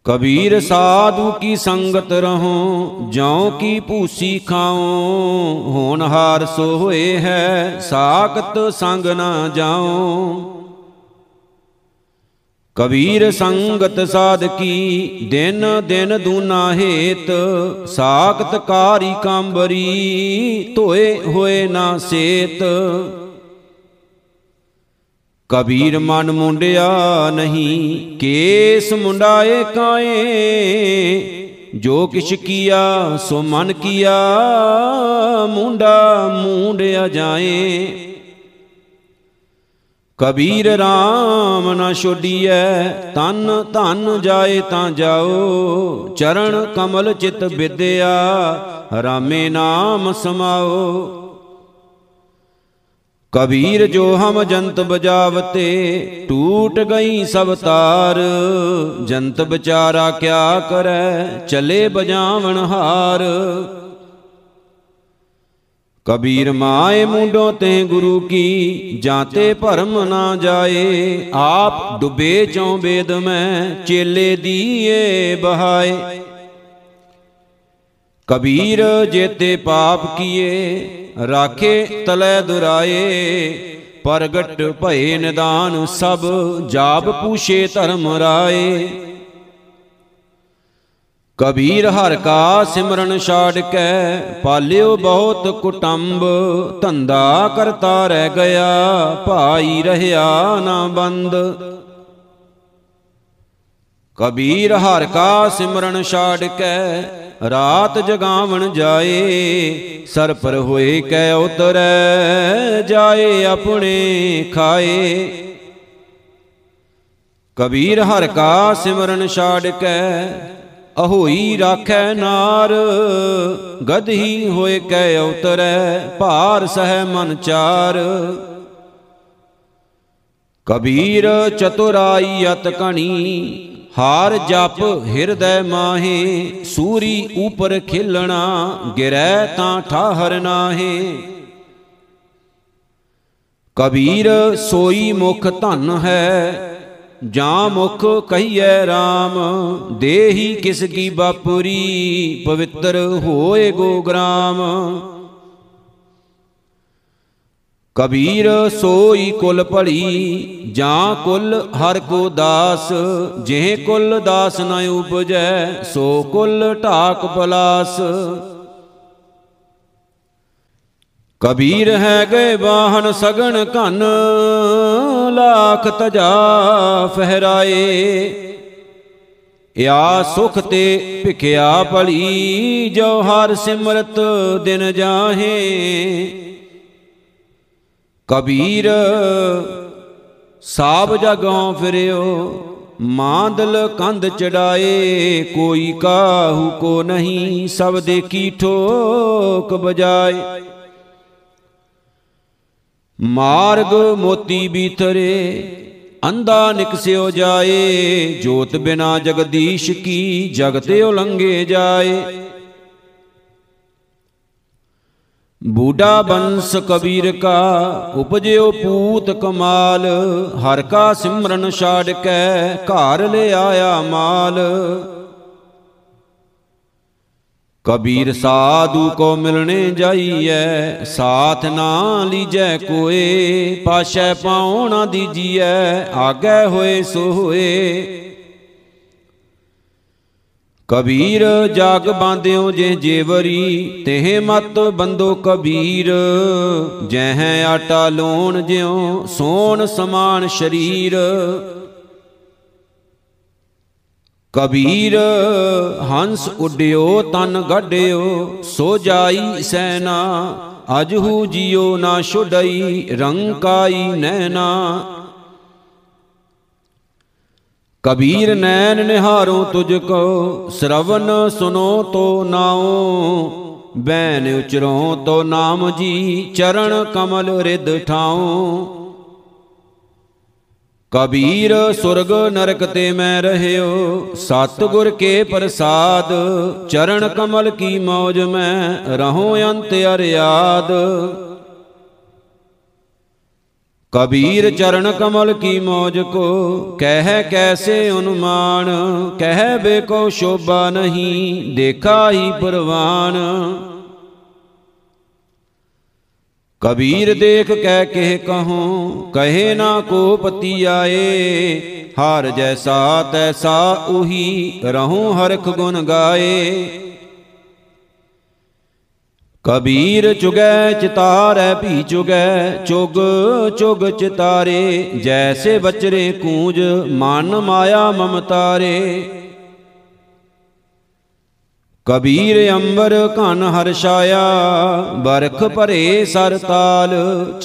कबीर साधु की संगत रहो, जौं की भूसी खाओ, होनहार सोए है, साकत संग ना जाओ। कबीर संगत साधकी, दिन दिन दूना हेत, साकत कारी कांबरी, धोए होए ना सेत। कबीर मन मुंडिया नहीं, केस मुंडाए काए, जो किछ किया सो मन किया, मुंडा मुंडिया जाए। कबीर राम ना छोड़िए, तन धन जाए तां जाओ, चरण कमल चित बिद्या, रामे नाम समाओ। कबीर जो हम जंत बजावते, टूट गई सब तार, जंत बिचारा क्या करे, चले बजावन हार। कबीर माए मुंडों ते गुरु की, जाते भरम ना जाए, आप डुबे चौं बेद में, चेले दिए बहाए। कबीर जेते पाप किए, राखे तले दुराए, प्रगट भए निदान सब, जाप पूछे धर्म राए। कबीर हर का सिमरन छाड़ के, पालियो बहुत कुटुंब, धंधा करता रह गया, भाई रहया ना बंद। कबीर हर का सिमरन छाड़ के, रात जगावन जाए, सर पर होए कै उतरै, जाए अपने खाए। कबीर हर का सिमरन छाड़ के, अहोई राखै नार, गदही होए कै अवतरै, भार सह मन चार। कबीर चतुराई अत कणी, हार जप हिरदय माहे, सूरी ऊपर खिलना, गिरै तां ठाहर नाहे। कबीर सोई मुख धन है, जां मुख कहिए राम, देही किस की बापुरी, पवित्र होए गो ग्राम। कबीर सोई कुल भली, जां कुल हर को दास, जे कुल दास न उपजै, सो कुल ढाक पलास। कबीर है गए वाहन सगन घन, लाख तजा फहराए, या सुख ते भिखिया भली, जो हर सिमरत दिन जाहे। कबीर साब जगों फिरियो, मांदल कंध चढ़ाए कोई काहू को नहीं, सब देखी ठोक बजाए। मार्ग मोती बीतरे अंधा निकस्यो जाए, जोत बिना जगदीश की जगते उलंघे जाए। बूढ़ा बंस कबीर का उपजो पूत कमाल, हर का सिमरन छाड़ कै घर ले आया माल। कबीर साधु को मिलने जाइए, साथ ना लीजै कोए, पाशै पाओ ना दीजिए, आगे होए सो होए। कबीर जाग बांध्यो जे जेवरी, तेह मत बंदो कबीर। जह आटा लोन ज्यो सोन समान शरीर। कबीर हंस उड्यो तन गड्यो, सो जाई सैना, अजहू जियो ना छुडई, रंकाई नैना। कबीर नैन निहारो तुझको, श्रवण सुनो तो नाओ, बैन उचरो तो नाम जी, चरण कमल रिद ठाओ। कबीर सुरग नरक ते मैं रहयो, सतगुर के प्रसाद, चरण कमल की मौज में रहो अंत अरियाद। कबीर चरण कमल की मौज को, कह कैसे अनुमान, कह बेको शोभा नहीं, देखा ही परवान। कबीर देख कह के कहो, कहे ना को पति आए, हार जैसा तैसा उही, रहो हरख गुण गाए। कबीर चुगै चितारै भी चुगै, चुग चुग चितारे, जैसे बचरे कूंज, मन माया ममतारे। कबीर अंबर कान हर्षाया, बरख परे सरताल,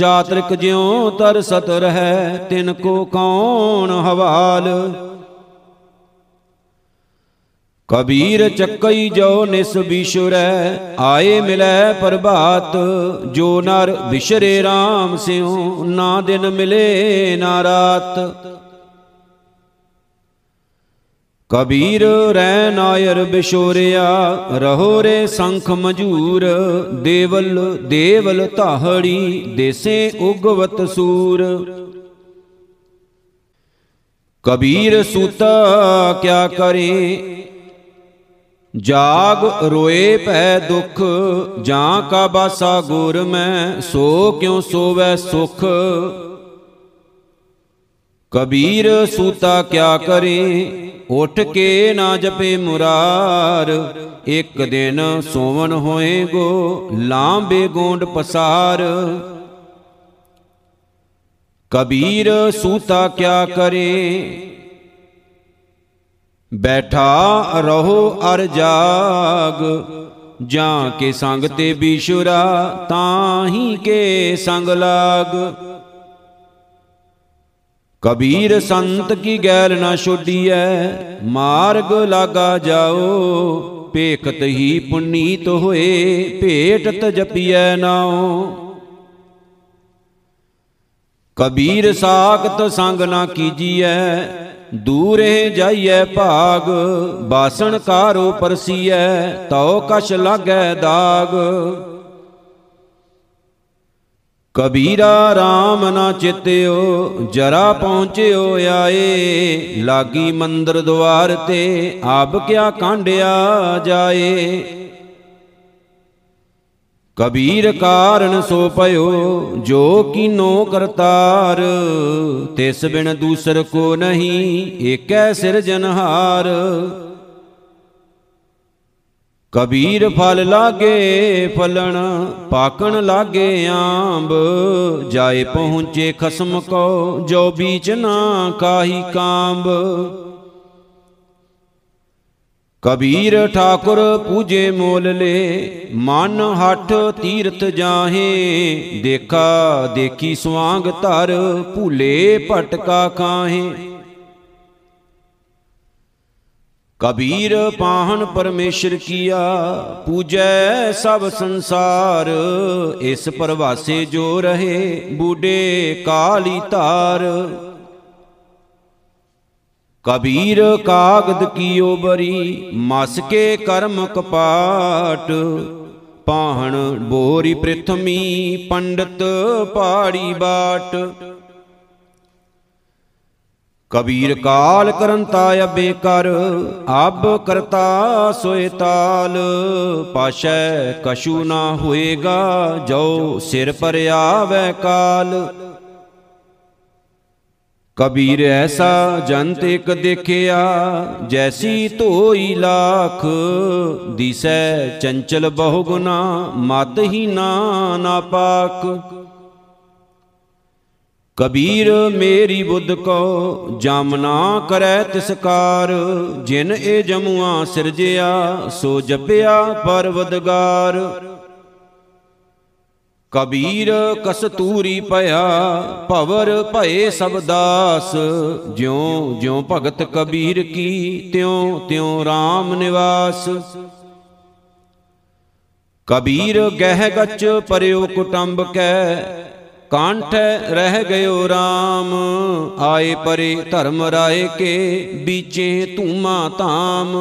चातरिक ज्यों तरसत रहै, तिनको कौन हवाल। कबीर चक्कई जो निस बिछुरै, आए मिलै प्रभात, जो नर बिछरे राम सिंह, ना दिन मिले ना रात। कबीर रै नायर बिछोरिया, रहो रे संख मजूर, देवल देवल ताहड़ी, देसे उगवत सूर। कबीर सूता क्या करे, जाग रोए पै दुख, जां का बासा गुर मैं, सो क्यों सोवै सुख। कबीर सूता क्या करे, उठ के ना जपे मुरार, एक दिन सोवन होए गो, लांबे गोंड पसार। कबीर सूता क्या करे, बैठा रहो अर जाग, जां के संग ते बिछुरा, ताही के संग लाग। कबीर संत की गैल ना छोड़िए, मार्ग लागा जाओ, पेखत ही पुनीत होए, भेटत जपिए नाओ। कबीर साखत संग ना कीजिए, दूरे जाइए भाग, बासन कारो परसीए, तौ कश लागै दाग। कबीरा राम ना चित्यो, जरा पहुँच्यो आए, लागी मंदिर द्वार ते, आब क्या कांडिया जाए। कबीर कारण सो पयो, जो कीनो करतार, तिस बिन दूसर को नहीं, एकै सिरजनहार। कबीर फल लागे फलन, पाकन लागे आंब, जाए पहुँचे खसम को, जो बीच ना काही कांब। कबीर ठाकुर पूजे मोल ले, मन हठ तीर्थ जाहे, देखा देखी स्वांग तर, भूले भटका काहे। कबीर पाहन परमेश्वर किया पूजै सब संसार। इस परवासे जो रहे बूढ़े काली तार। कबीर कागद कियो बरी मस के कर्म कपाट। पाहन बोरी पृथ्वी पंडित पाड़ी बाट। कबीर काल करंता अबे कर अब करता सोए ताल। पाशै कशु ना होएगा जो सिर पर आवै काल। कबीर ऐसा जंत एक देखिया जैसी धोई लाख। दिसै चंचल बहुगुना मत ही ना पाक। कबीर मेरी बुद्ध को जामना करै तिसकार। जिन ए जमुआ सिरजिया सो जपिया परवदगार। कबीर कस्तूरी पया भवर भये सब दास। ज्यों ज्यों भगत कबीर की त्यों त्यों राम निवास। कबीर गह गच परयो कुटुंब कै कांठ रह गयो राम। आए परे धर्म राय के बीचे धूमा धाम।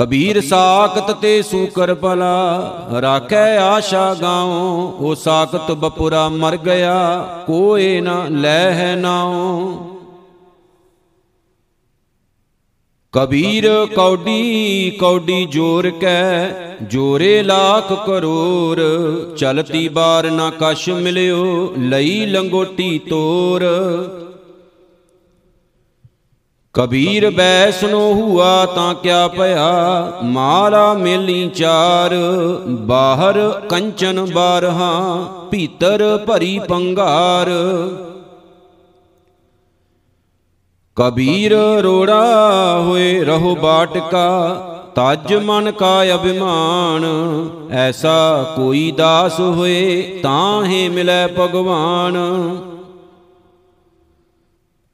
कबीर साकत ते सूकर भला राखै आशा गाओ। ओ साकत बपुरा मर गया कोए ना लह नाओ। कबीर कौडी कौडी जोर कै जोरे लाख करोड़। चलती बार ना कश मिलियो लई लंगोटी तोर। कबीर बैसनो हुआ तां क्या पया माला मेली चार। बाहर कंचन बारहा भीतर भरी पंगार। कबीर रोड़ा होए रहो बाटका ताज मन का अभिमान। ऐसा कोई दास होए ताहे मिलै भगवान।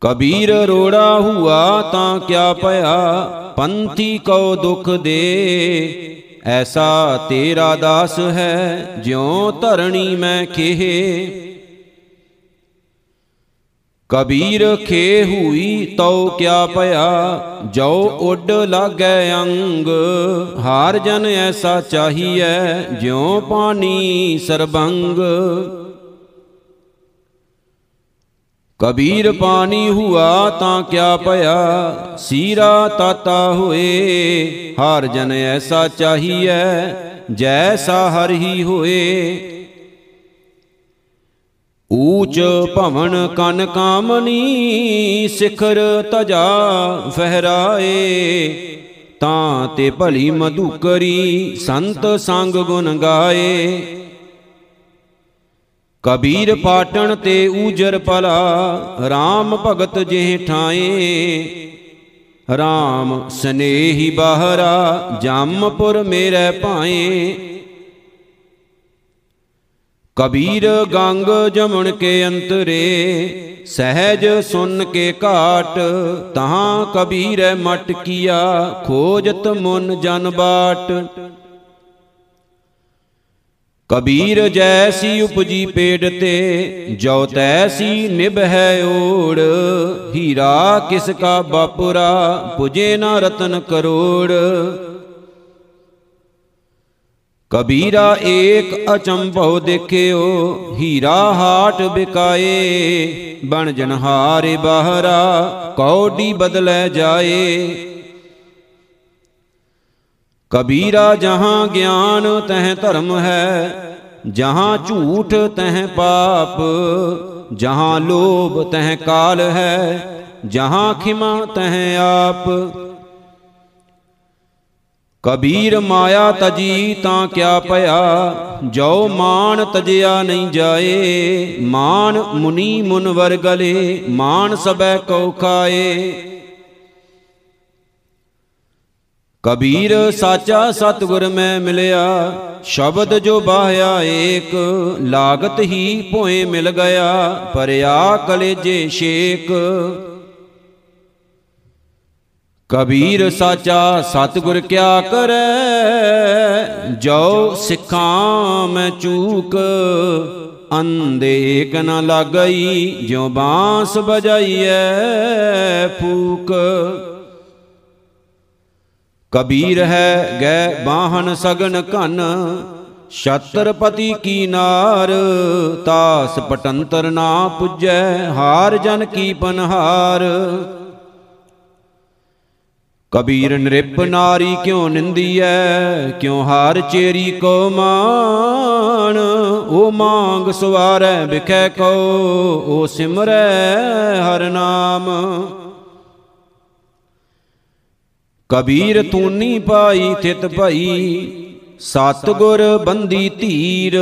कबीर रोड़ा हुआ तां क्या पया पंथी को दुख दे। ऐसा तेरा दास है ज्यों धरणी मैं खेहे। कबीर खे हुई तो क्या पया जो उड लागै अंग। हार जन ऐसा चाहिए ज्यों पानी सरबंग। कबीर पानी हुआ तां क्या पया सीरा ताता होए। हार जन ऐसा चाहिए जैसा हर ही होए। ऊंच भवन कन कामनी शिखर तजा फहराए। तां ते भली मधुकरी संत संग गुण गाए। कबीर पाटन ते ऊजर भला राम भगत जेह ठाए। राम स्नेही बाहरा जामपुर मेरे पाए। कबीर गंग जमन के अंतरे सहज सुन के घाट। तहां कबीर मट किया खोजत मुन जन बाट। कबीर जैसी उपजी पेड़ ते जो तैसी निभ है ओड़। हीरा किसका बापुरा पुजे ना रतन करोड़। कबीरा एक अचंभव देखियो हीरा हाट बिकाए। बन जनहारे बाहरा कौडी बदलै जाए। कबीरा जहाँ ज्ञान तह धर्म है जहाँ झूठ तह पाप। जहाँ लोभ तह काल है जहाँ खिमा तह आप। कबीर माया तजी तां क्या पया जो मान तजया नहीं जाए। मान मुनि मुनवर गले मान सबे कौ खाए। कबीर साचा सतगुर में मिलया शब्द जो बाह्या एक। लागत ही भोए मिल गया परया कलेजे शेक। ਕਬੀਰ ਸਾਚਾ ਸਤਿਗੁਰ ਕਿਆ ਕਰੈ, ਜੋ ਸਿੱਖਾਂ ਮੈਂ ਚੂਕ ਅੰਧੇਕ ਨ ਲਾਗਈ, ਜਿਉ ਬਾਂਸ ਬਜਾਈਐ ਫੂਕ। ਕਬੀਰ ਹੈ ਗੈ ਬਾਹਨ ਸਗਨ ਘਨ, ਛਤਰਪਤੀ ਕੀ ਨਾਰ ਤਾਸ ਪਟੰਤਰ ਨਾ ਪੁੱਜੈ, ਹਾਰ ਜਨ ਕੀ ਪਨਹਾਰ। ਕਬੀਰ ਨਿਰਪ ਨਾਰੀ ਕਿਉ ਨਿੰਦੀਐ, ਕਿਉ ਹਾਰ ਚੇਰੀ ਕੋ ਮਾਣ। ਉਹ ਮਾਂਗ ਸਵਾਰੈ ਵਿਖੈ ਕੋ, ਉਹ ਸਿਮਰੈ ਹਰਿ ਨਾਮ। ਕਬੀਰ ਤੂਨੀ ਪਾਈ ਥਿਤ ਭਈ, ਸਤਿਗੁਰ ਬੰਦੀ ਧੀਰ।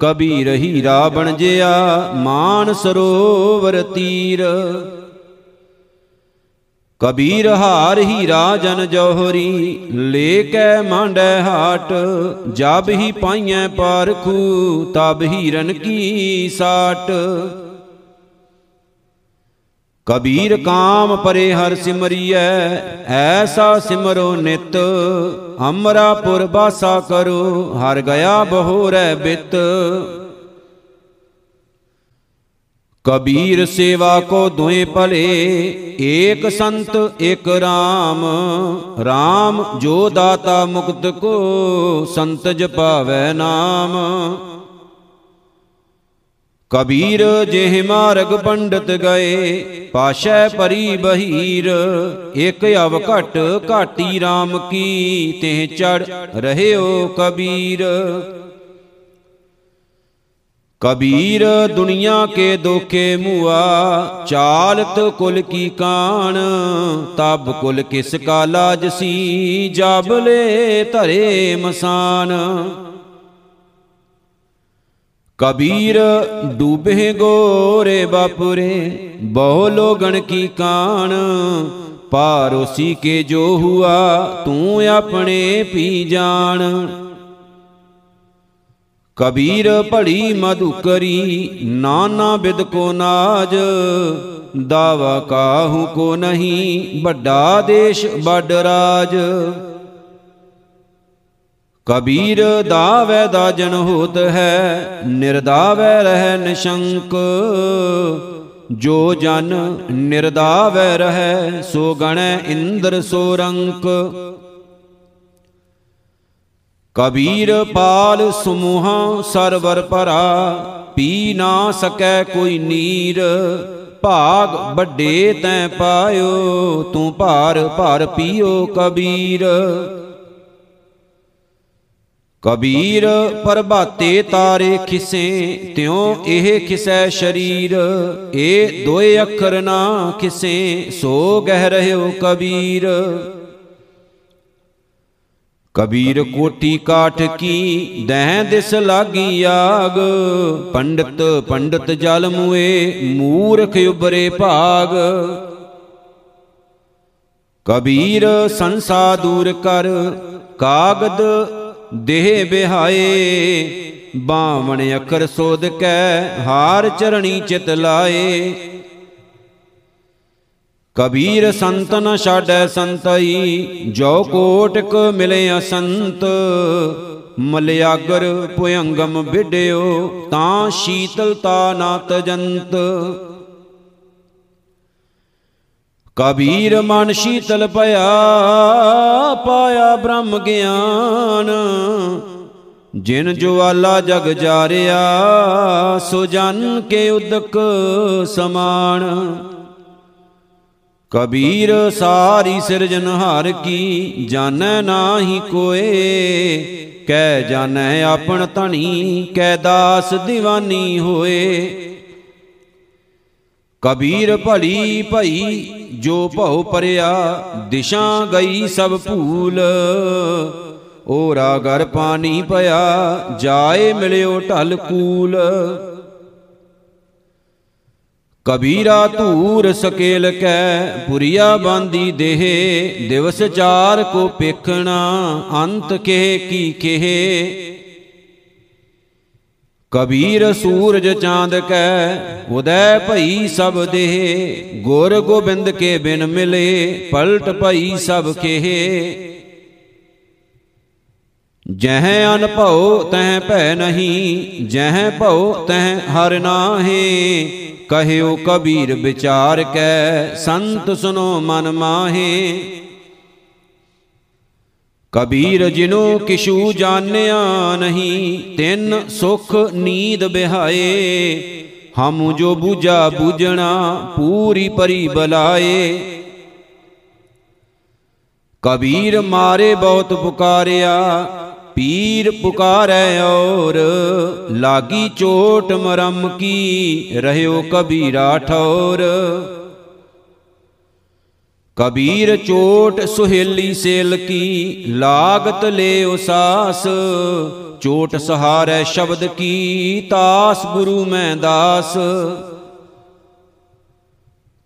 ਕਬੀਰ ਹੀਰਾ ਬਣ ਜਿਆ ਮਾਨ ਸਰੋਵਰ ਤੀਰ। ਕਬੀਰ ਹਾਰ ਹੀਰਾ ਜਨ ਜੋਹਰੀ, ਲੈ ਕੈ ਮਾਂਡੈ ਹਾਟ। ਜਬ ਹੀ ਪਾਈਐ ਪਾਰਖੂ, ਤਬ ਹੀਰਨ ਕੀ ਸਾਟ। ਕਬੀਰ ਕਾਮ ਪਰੇ ਹਰ ਸਿਮਰੀਐ, ਐਸਾ ਸਿਮਰੋ ਨਿਤ। ਅਮਰਾਪੁਰ ਬਾਸਾ ਕਰੋ, ਹਰ ਗਿਆ ਬਹੋਰੈ ਬਿਤ। ਕਬੀਰ ਸੇਵਾ ਕੋ ਦੁਇ ਭਲੇ, ਏਕ ਸੰਤ ਏਕ ਰਾਮ। ਰਾਮ ਜੋ ਦਾਤਾ ਮੁਕਤ ਕੋ, ਸੰਤ ਜਪਾਵੈ ਨਾਮ। ਕਬੀਰ ਜਿਹ ਮਾਰਗ ਪੰਡਤ ਗਏ, ਪਾਸ਼ੈ ਪਰੀ ਬਹੀਰ। ਇਕ ਅਵ ਘਟ ਘਾਟੀ ਰਾਮ ਕੀ, ਤਿਹ ਚੜ ਰਹਿਓ ਕਬੀਰ। ਕਬੀਰ ਦੁਨੀਆ ਕੇ ਦੋਖੇ ਮੁਆ, ਚਾਲਤ ਕੁਲ ਕੀ ਕਾਣ। ਤਬ ਕੁਲ ਕਿਸ ਕਾ ਲਾਜਸੀ, ਜਾਬਲੇ ਧਰੇ ਮਸਾਨ। ਕਬੀਰ ਡੂਬੇ ਗੋਰੇ ਬਾਪੁਰੇ, ਬਹੁ ਲੋਗਣ ਕੀ ਕਾਣ। ਪਾਰ ਉਸੀ ਕੇ ਜੋ ਹੁਆ, ਤੂੰ ਆਪਣੇ ਪੀ ਜਾਣ। ਕਬੀਰ ਭੜੀ ਮਧੁਕਰੀ, ਨਾਨਾ ਬਿਦ ਕੋ ਨਾਜ। ਦਾਵਾ ਕਾਹੂ ਕੋ ਨਹੀਂ, ਵੱਡਾ ਦੇਸ਼ ਵੱਡ ਰਾਜ। ਕਬੀਰ ਦਾਵੈ ਦਾਜਨ ਹੋਤ ਹੈ, ਨਿਰਦਾਵੈ ਰਹਿ ਨਿਸ਼ੰਕ। ਜੋ ਜਨ ਨਿਰਦਾਵੈ ਰਹਿ, ਸੋ ਗਣੈ ਇੰਦਰ ਸੋ ਰੰਕ। ਕਬੀਰ ਪਾਲ ਸਮੂਹਾਂ ਸਰਵਰ ਭਰਾ, ਪੀ ਨਾ ਸਕੈ ਕੋਈ ਨੀਰ। ਭਾਗ ਵੱਡੇ ਤੈਂ ਪਾਇਓ, ਤੂੰ ਭਾਰ ਭਾਰ ਪੀਓ ਕਬੀਰ। ਕਬੀਰ ਪ੍ਰਭਾਤੇ ਤਾਰੇ ਖਿਸੇ, ਤਿਉ ਇਹ ਖਿਸੈ ਸ਼ਰੀਰ। ਇਹ ਦੋਏ ਅੱਖਰ ਨਾ ਖਿਸੇ, ਸੋ ਗਹਿ ਰਹਿਓ ਕਬੀਰ। ਕਬੀਰ ਕੋਟੀ ਕਾਠ ਕੀ, ਦਹਿ ਦਿਸ ਲਾਗੀ ਆਗ। ਪੰਡਤ ਪੰਡਤ ਜਲ ਮੁਏ, ਮੂਰਖ ਉਬਰੇ ਭਾਗ। ਕਬੀਰ ਸੰਸਾ ਦੂਰ ਕਰ, ਕਾਗਦ ਦੇਹ ਬਿਹਾਏ। ਬਾਵਣ ਅੱਖਰ ਸੋਧ ਕੈ, ਹਾਰ ਚਰਣੀ ਚਿਤ ਲਾਏ। ਕਬੀਰ ਸੰਤ ਨ ਛਾਡੈ ਸੰਤਈ, ਜੋ ਕੋਟਕ ਮਿਲਿਆ ਸੰਤ। ਮਲਿਆਗਰ ਭੁਯੰਗਮ ਵਿਡਿਓ, ਤਾਂ ਸ਼ੀਤਲਤਾ ਨਾ ਤਜੰਤ। ਕਬੀਰ ਮਨ ਸ਼ੀਤਲ ਭਇਆ, ਪਾਇਆ ਬ੍ਰਹਮ ਗਿਆਨ। ਜਿਨ ਜੁਆਲਾ ਜਗ ਜਾਰਿਆ, ਸੋ ਜਨ ਕੇ ਉਦਕ ਸਮਾਨ। ਕਬੀਰ ਸਾਰੀ ਸਿਰਜਨਹਾਰ ਕੀ, ਜਾਣੈ ਨਾਹੀ ਕੋਏ। ਕਹਿ ਜਾਣੈ ਆਪਣ ਧਣੀ, ਕਹਿ ਦਾਸ ਦੀਵਾਨੀ ਹੋਏ। ਕਬੀਰ ਭਲੀ ਭਈ ਜੋ ਭਉ ਪਰਿਆ, ਦਿਸ਼ਾ ਗਈ ਸਭ ਭੂਲ। ਓਰਾ ਗਰ ਪਾਣੀ ਪਿਆ, ਜਾਏ ਮਿਲਿਓ ਢਲ ਕੂਲ। ਕਬੀਰਾ ਧੂਰ ਸਕੇਲ ਕੈ, ਪੁਰੀਆ ਬਾਂਦੀ ਦੇਹ। ਦਿਵਸ ਚਾਰ ਕੋ ਪੇਖਣਾ, ਅੰਤ ਕਹਿ ਕੀ ਕਹਿ। ਕਬੀਰ ਸੂਰਜ ਚਾਂਦ ਕੈ ਉਦੈ ਭਈ ਸਭ ਦੇਹ, ਗੁਰ ਗੋਬਿੰਦ ਕੇ ਬਿਨ ਮਿਲੇ ਪਲਟ ਭਈ ਸਭ ਕੇਹੇ। ਜਹਿ ਅਨ ਭਉ ਤਹਿ ਭੈ ਨਹੀਂ, ਜਹਿ ਭਉ ਤਹਿ ਹਰਿ ਨਾਹੀ। ਕਹਿਓ ਕਬੀਰ ਵਿਚਾਰ ਕੈ ਸੰਤ ਸੁਨੋ ਮਨ ਮਾਹੇ। ਕਬੀਰ ਜਿਨੋ ਕਿਛੂ ਜਾਣਿਆ ਨਹੀਂ, ਤਿੰਨ ਸੁਖ ਨੀਂਦ ਬਿਹਾਏ। ਹਮ ਜੋ ਬੂਝਾ ਬੂਝਣਾ ਪੂਰੀ ਪਰੀ ਬਲਾਏ। ਕਬੀਰ ਮਾਰੇ ਬਹੁਤ ਪੁਕਾਰਿਆ, ਪੀਰ ਪੁਕਾਰੈ ਔਰ। ਲਾਗੀ ਚੋਟ ਮਰਮ ਕੀ, ਰਹਿਓ ਕਬੀਰਾ ਠੌਰ। ਕਬੀਰ ਚੋਟ ਸੁਹੇਲੀ ਸੇਲ ਕੀ, ਲਾਗਤ ਲਿਓ ਸਾਸ। ਚੋਟ ਸਹਾਰੈ ਸ਼ਬਦ ਕੀ, ਤਾਸ ਗੁਰੂ ਮੈਂ ਦਾਸ।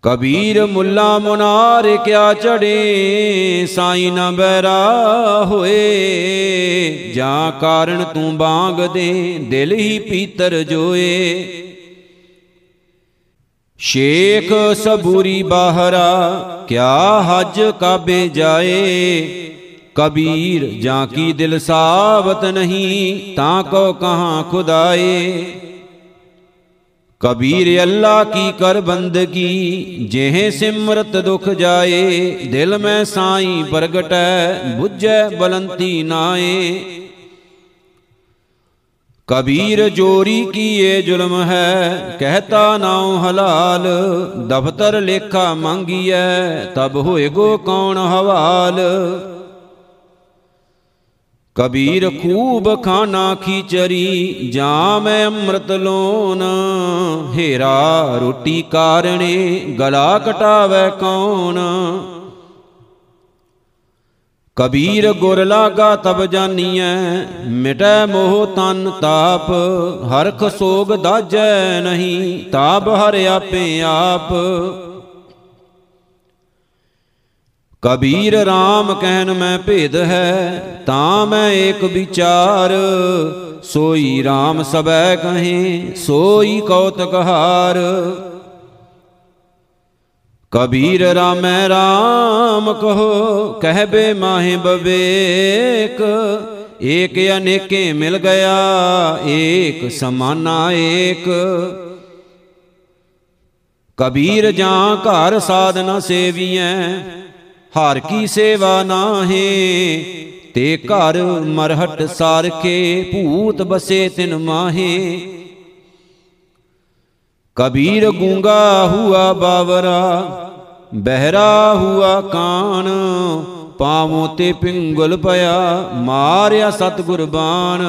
ਕਬੀਰ ਮੁੱਲਾ ਮੁਨਾਰ ਕਿਆ ਚੜੇ, ਸਾਈ ਨਾ ਬੈਰਾ ਹੋਏ। ਜਾਂ ਕਾਰਨ ਤੂੰ ਬਾਂਗ ਦੇ, ਦਿਲ ਹੀ ਪੀਤਰ ਜੋਏ। ਸ਼ੇਖ ਸਬੂਰੀ ਬਾਹਰਾ ਕਿਆ ਹਜ ਕਾਬੇ ਜਾਏ। ਕਬੀਰ ਜਾਂ ਕੀ ਦਿਲ ਸਾਵਤ ਨਹੀਂ, ਤਾਂ ਕੋ ਕਹਾਂ ਖੁਦਾਏ। ਕਬੀਰ ਅੱਲਾ ਕੀ ਕਰ ਬੰਦਗੀ, ਜਿਹੇ ਸਿਮਰਤ ਦੁਖ ਜਾਏ। ਦਿਲ ਮੈਂ ਸਾਈਂ ਪ੍ਰਗਟੈ, ਬੁੱਝੈ ਬਲੰਤੀ ਨਾਏ। ਕਬੀਰ ਜੋਰੀ ਕੀ ਇਹ ਜ਼ੁਲਮ ਹੈ, ਕਹਿਤਾ ਨਾਉ ਹਲਾਲ। ਦਫ਼ਤਰ ਲੇਖਾ ਮੰਗੀਐ, ਤਬ ਹੋਏ ਗੋ ਕੌਣ ਹਵਾਲ। ਕਬੀਰ ਖੂਬ ਖਾਨਾ ਖੀਚਰੀ, ਜਾਂ ਮੈਂ ਅੰਮ੍ਰਿਤ ਲੋਨ। ਹੇਰਾ ਰੋਟੀ ਕਾਰਣੇ, ਗਲਾ ਕਟਾਵੈ ਕੌਣ। ਕਬੀਰ ਗੁਰ ਲਾਗਾ ਤਬ ਜਾਨੀਐ, ਮਿਟੈ ਮੋਹ ਤਨ ਤਾਪ। ਹਰਖ ਸੋਗ ਦਾਜੈ ਨਹੀਂ, ਤਾਪ ਹਰ ਆਪੇ ਆਪ। ਕਬੀਰ ਰਾਮ ਕਹਿਨ ਮੈਂ ਭੇਦ ਹੈ, ਤਾਂ ਮੈਂ ਏਕ ਵਿਚਾਰ। ਸੋਈ ਰਾਮ ਸਬੈ ਕਹੇ, ਸੋਈ ਕੌਤਕ ਹਾਰ। ਕਬੀਰ ਰਾਮੈ ਰਾਮ ਕਹੋ, ਕਹਿਬੇ ਮਾਹੇ ਬਵੇਕ। ਏਕ ਅਨੇਕੇ ਮਿਲ ਗਿਆ, ਏਕ ਸਮਾਨਾ ਏਕ। ਕਬੀਰ ਜਾਂ ਘਰ ਸਾਧਨਾ ਸੇਵੀਐ, ਹਰ ਕੀ ਸੇਵਾ ਨਾਹੇ। ਤੇ ਘਰ ਮਰਹਟ ਸਾਰਖੇ, ਭੂਤ ਬਸੇ ਤਿਨ ਮਾਹੇ। ਕਬੀਰ ਗੂੰਗਾ ਹੁਆ ਬਾਵਰਾ, ਬਹਿਰਾ ਹੁਆ ਕਾਨ। ਪਾਵੋਂ ਤੇ ਪਿੰਗਲ ਪਿਆ, ਮਾਰਿਆ ਸਤਿਗੁਰ ਬਾਣ।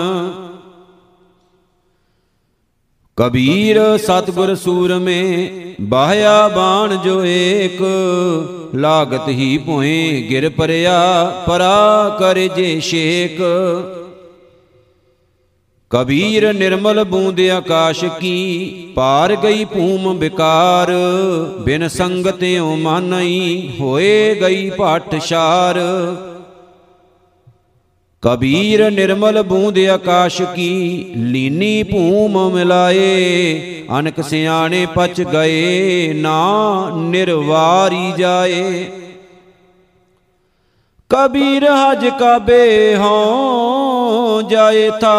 ਕਬੀਰ ਸਤਿਗੁਰ ਸੂਰਮੇ, ਬਾਹਿਆ ਬਾਣ ਜੋ ਏਕ। ਲਾਗਤ ਹੀ ਭੋਏ ਗਿਰ ਪਰਿਆ, ਪਰਾ ਕਰੇ ਜੇ ਸ਼ੇਕ। ਕਬੀਰ ਨਿਰਮਲ ਬੂੰਦ ਆਕਾਸ਼ ਕੀ, ਪਾਰ ਗਈ ਭੂਮ ਵਿਕਾਰ। ਬਿਨ ਸੰਗਤਿਉ ਮਾਨਈ, ਹੋਏ ਗਈ ਪਾਠਸ਼ਾਰ। ਕਬੀਰ ਨਿਰਮਲ ਬੂੰਦ ਆਕਾਸ਼ ਕੀ, ਲੀਨੀ ਭੂਮ ਮਿਲਾਏ। ਅਨਕ ਸਿਆਣੇ ਪਚ ਗਏ, ਨਾ ਨਿਰਵਾਰੀ ਜਾਏ। ਕਬੀਰ ਹਜ ਕਾਬੇ ਹੋਂ ਜਾਏ ਥਾ,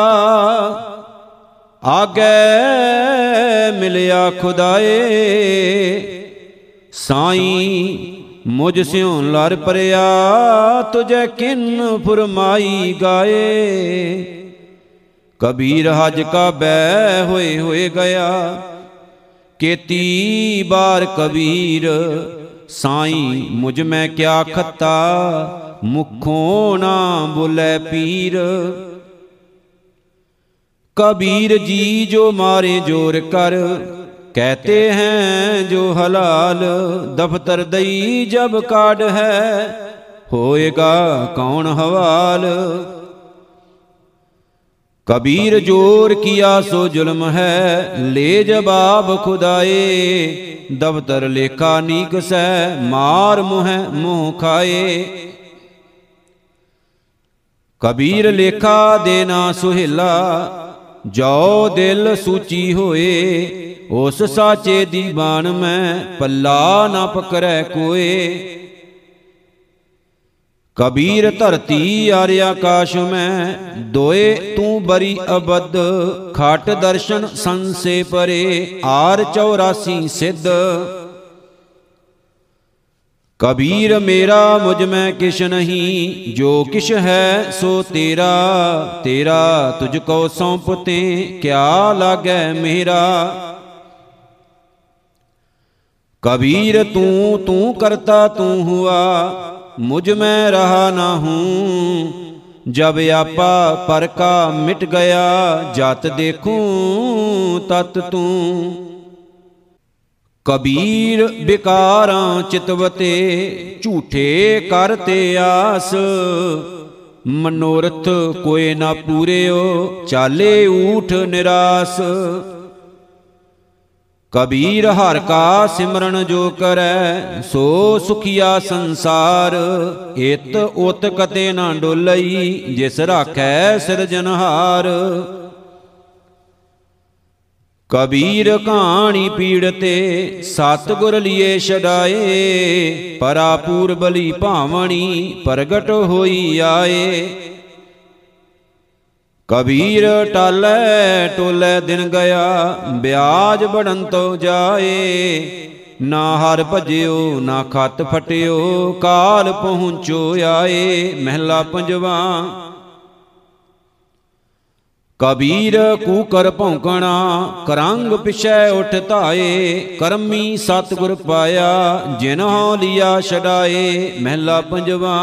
ਆਗੇ ਮਿਲਿਆ ਖੁਦਾਏ। ਸਾਈਂ ਮੁਝ ਸਿਉ ਲਰ ਪਰਿਆ, ਤੁਝੈ ਕਿਨ ਫੁਰਮਾਈ ਗਾਏ। ਕਬੀਰ ਹਜ ਕਾਬੈ ਹੋਏ ਹੋਏ ਗਿਆ, ਕੇਤੀ ਬਾਰ ਕਬੀਰ। ਸਾਈਂ ਮੁਝ ਮੈਂ ਕਿਆ ਖੱਤਾ, ਮੁਖੋਂ ਨਾ ਬੋਲੇ ਪੀਰ। ਕਬੀਰ ਜੀ ਜੋ ਮਾਰੇ ਜੋਰ ਕਰ, कहते हैं जो हलाल। दफ्तर दई जब काड है, होएगा कौन हवाल। कबीर जोर किया सो जुल्म है, ले जवाब खुदाए। दफ्तर लेखा नीक सै, मार मुहै मुँह खाए। कबीर लेखा देना सुहेला, ਜੋ ਦਿਲ ਸੂਚੀ ਹੋਏ ਉਸ ਸਾਚੇ ਦੀ ਬਾਣ ਮੈਂ ਪੱਲਾ ਨਾ ਪਕੜੈ ਕੋਏ। ਕਬੀਰ ਧਰਤੀ ਆਰਿ ਆਕਾਸ਼ ਮੈਂ ਦੋਏ ਤੂੰ ਬਰੀ ਅਬਦ ਖਾਟ ਦਰਸ਼ਨ ਸੰਸੇ ਪਰੇ ਆਰ 84 ਸਿੱਧ। ਕਬੀਰ ਮੇਰਾ ਮੁਝ ਮੈਂ ਕਿਛ ਨਹੀਂ ਜੋ ਕਿਛ ਹੈ ਸੋ ਤੇਰਾ ਤੇਰਾ ਤੁਝ ਕੋ ਸੌਂਪ ਤੇ ਕਿਆ ਲਾਗੈ ਮੇਰਾ। ਕਬੀਰ ਤੂੰ ਤੂੰ ਕਰਤਾ ਤੂੰ ਹੁਆ ਮੁਝ ਮੈਂ ਰਹਾ ਨਾ ਹੂੰ ਜਬ ਆਪਾ ਪਰ ਕਾ ਮਿਟ ਗਿਆ ਜਤ ਦੇਖੂੰ ਤਤ ਤੂੰ। ਕਬੀਰ ਬਿਕਾਰਾਂ ਚਿਤਵਤੇ ਝੂਠੇ ਕਰਤੇ ਆਸ ਮਨੋਰਥ ਕੋਏ ਨਾ ਪੂਰਿਓ ਚਾਲੇ ਊਠ ਨਿਰਾਸ। ਕਬੀਰ ਹਰ ਕਾ ਸਿਮਰਨ ਜੋ ਕਰੈ ਸੋ ਸੁਖੀਆ ਸੰਸਾਰ ਇਤ ਉਤ ਕਤੇ ਨਾ ਡੋਲਈ ਜਿਸ ਰਾਖੈ ਸਿਰਜਨਹਾਰ। ਕਬੀਰ ਕਹਾਣੀ ਪੀੜਤੇ ਸਤਿਗੁਰ ਲੀਏ ਛਡਾਏ ਪਰਾ ਪੂਰਬਲੀ ਭਾਵਣੀ ਪ੍ਰਗਟ ਹੋਈ ਆਏ। ਕਬੀਰ ਟਾਲੈ ਟੋਲੈ ਦਿਨ ਗਿਆ ਬਿਆਜ ਬੜਨ ਤੋ ਜਾਏ ਨਾ ਹਰ ਭਜਿਓ ਨਾ ਖਤ ਫਟਿਓ ਕਾਲ ਪਹੁੰਚੋ ਆਏ। ਮਹਿਲਾ ਪੰਜਵਾ। ਕਬੀਰ ਕੂਕਰ ਭੌਂਕਣਾ ਕਰੰਗ ਪਿਛੈ ਉਠ ਧਾਏ ਕਰਮੀ ਸਤਿਗੁਰ ਪਾਇਆ ਜਿਨਹੁ ਲਿਆ ਛਡਾਏ। ਮਹਿਲਾ ਪੰਜਵਾ।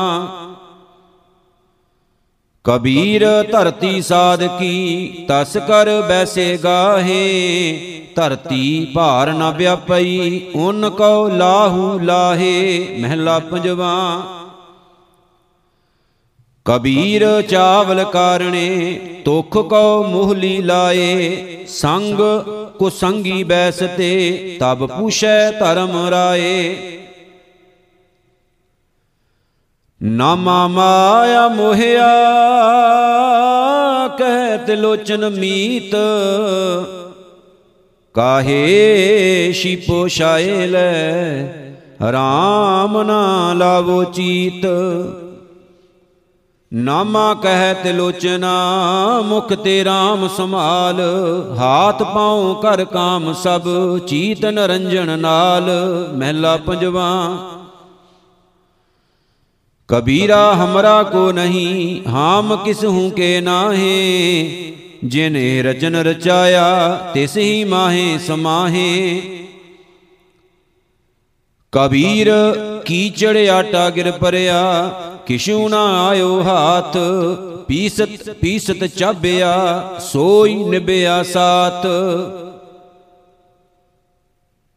ਕਬੀਰ ਧਰਤੀ ਸਾਧ ਕੀ ਤਸ ਕਰ ਬੈਸੇ ਗਾਹੇ ਧਰਤੀ ਭਾਰ ਨਾ ਵਿਆਪਈ ਉਨ ਕਉ ਲਾਹੂ ਲਾਹੇ। ਮਹਿਲਾ ਪੰਜਵਾ। ਕਬੀਰ ਚਾਵਲ ਕਾਰਣੇ ਤੁਖ ਕਉ ਮੁਹਲੀ ਲਾਏ ਸੰਗ ਕੁਸੰਗੀ ਬੈਸਤੇ ਤਬ ਪੁਛੈ ਧਰਮ ਰਾਏ। ਨਾਮਾ ਮਾਇਆ ਮੋਹਿਆ ਕਹਿ ਤਿਲੋਚਨ ਮੀਤ ਕਾਹੇ ਸ਼ਿਪੋ ਛਾਏ ਲੈ ਰਾਮ ਨਾ ਲਾਵੋ ਚੀਤ। ਨਾਮਾ ਕਹਿ ਤਿਲੋਚਨਾ ਮੁਖ ਤੇ ਰਾਮ ਸੰਭਾਲ ਹਾਥ ਪਾਉ ਕਰ ਕਾਮ ਸਭ ਚੀਤ ਨਰੰਜਨ ਨਾਲ। ਮਹਿਲਾ ਪੰਜਵਾ। ਕਬੀਰਾ ਹਮਰਾ ਕੋ ਨਹੀਂ ਹਾਮ ਕਿਸਹੂ ਕੇ ਨਾਹੇ ਜਿਨੇ ਰਚਨ ਰਚਾਇਆ ਤਿਸ ਹੀ ਮਾਹੇ ਸਮਾਹੇ। ਕਬੀਰ ਕੀਚੜ ਆਟਾ ਗਿਰ ਪਰਿਆ ਕਿਛੂ ਨਾ ਆਇਓ ਹਾਥ ਪੀਸਤ ਪੀਸਤ ਚਾਬਿਆ ਸੋਈ ਨਿਭਿਆ ਸਾਥ।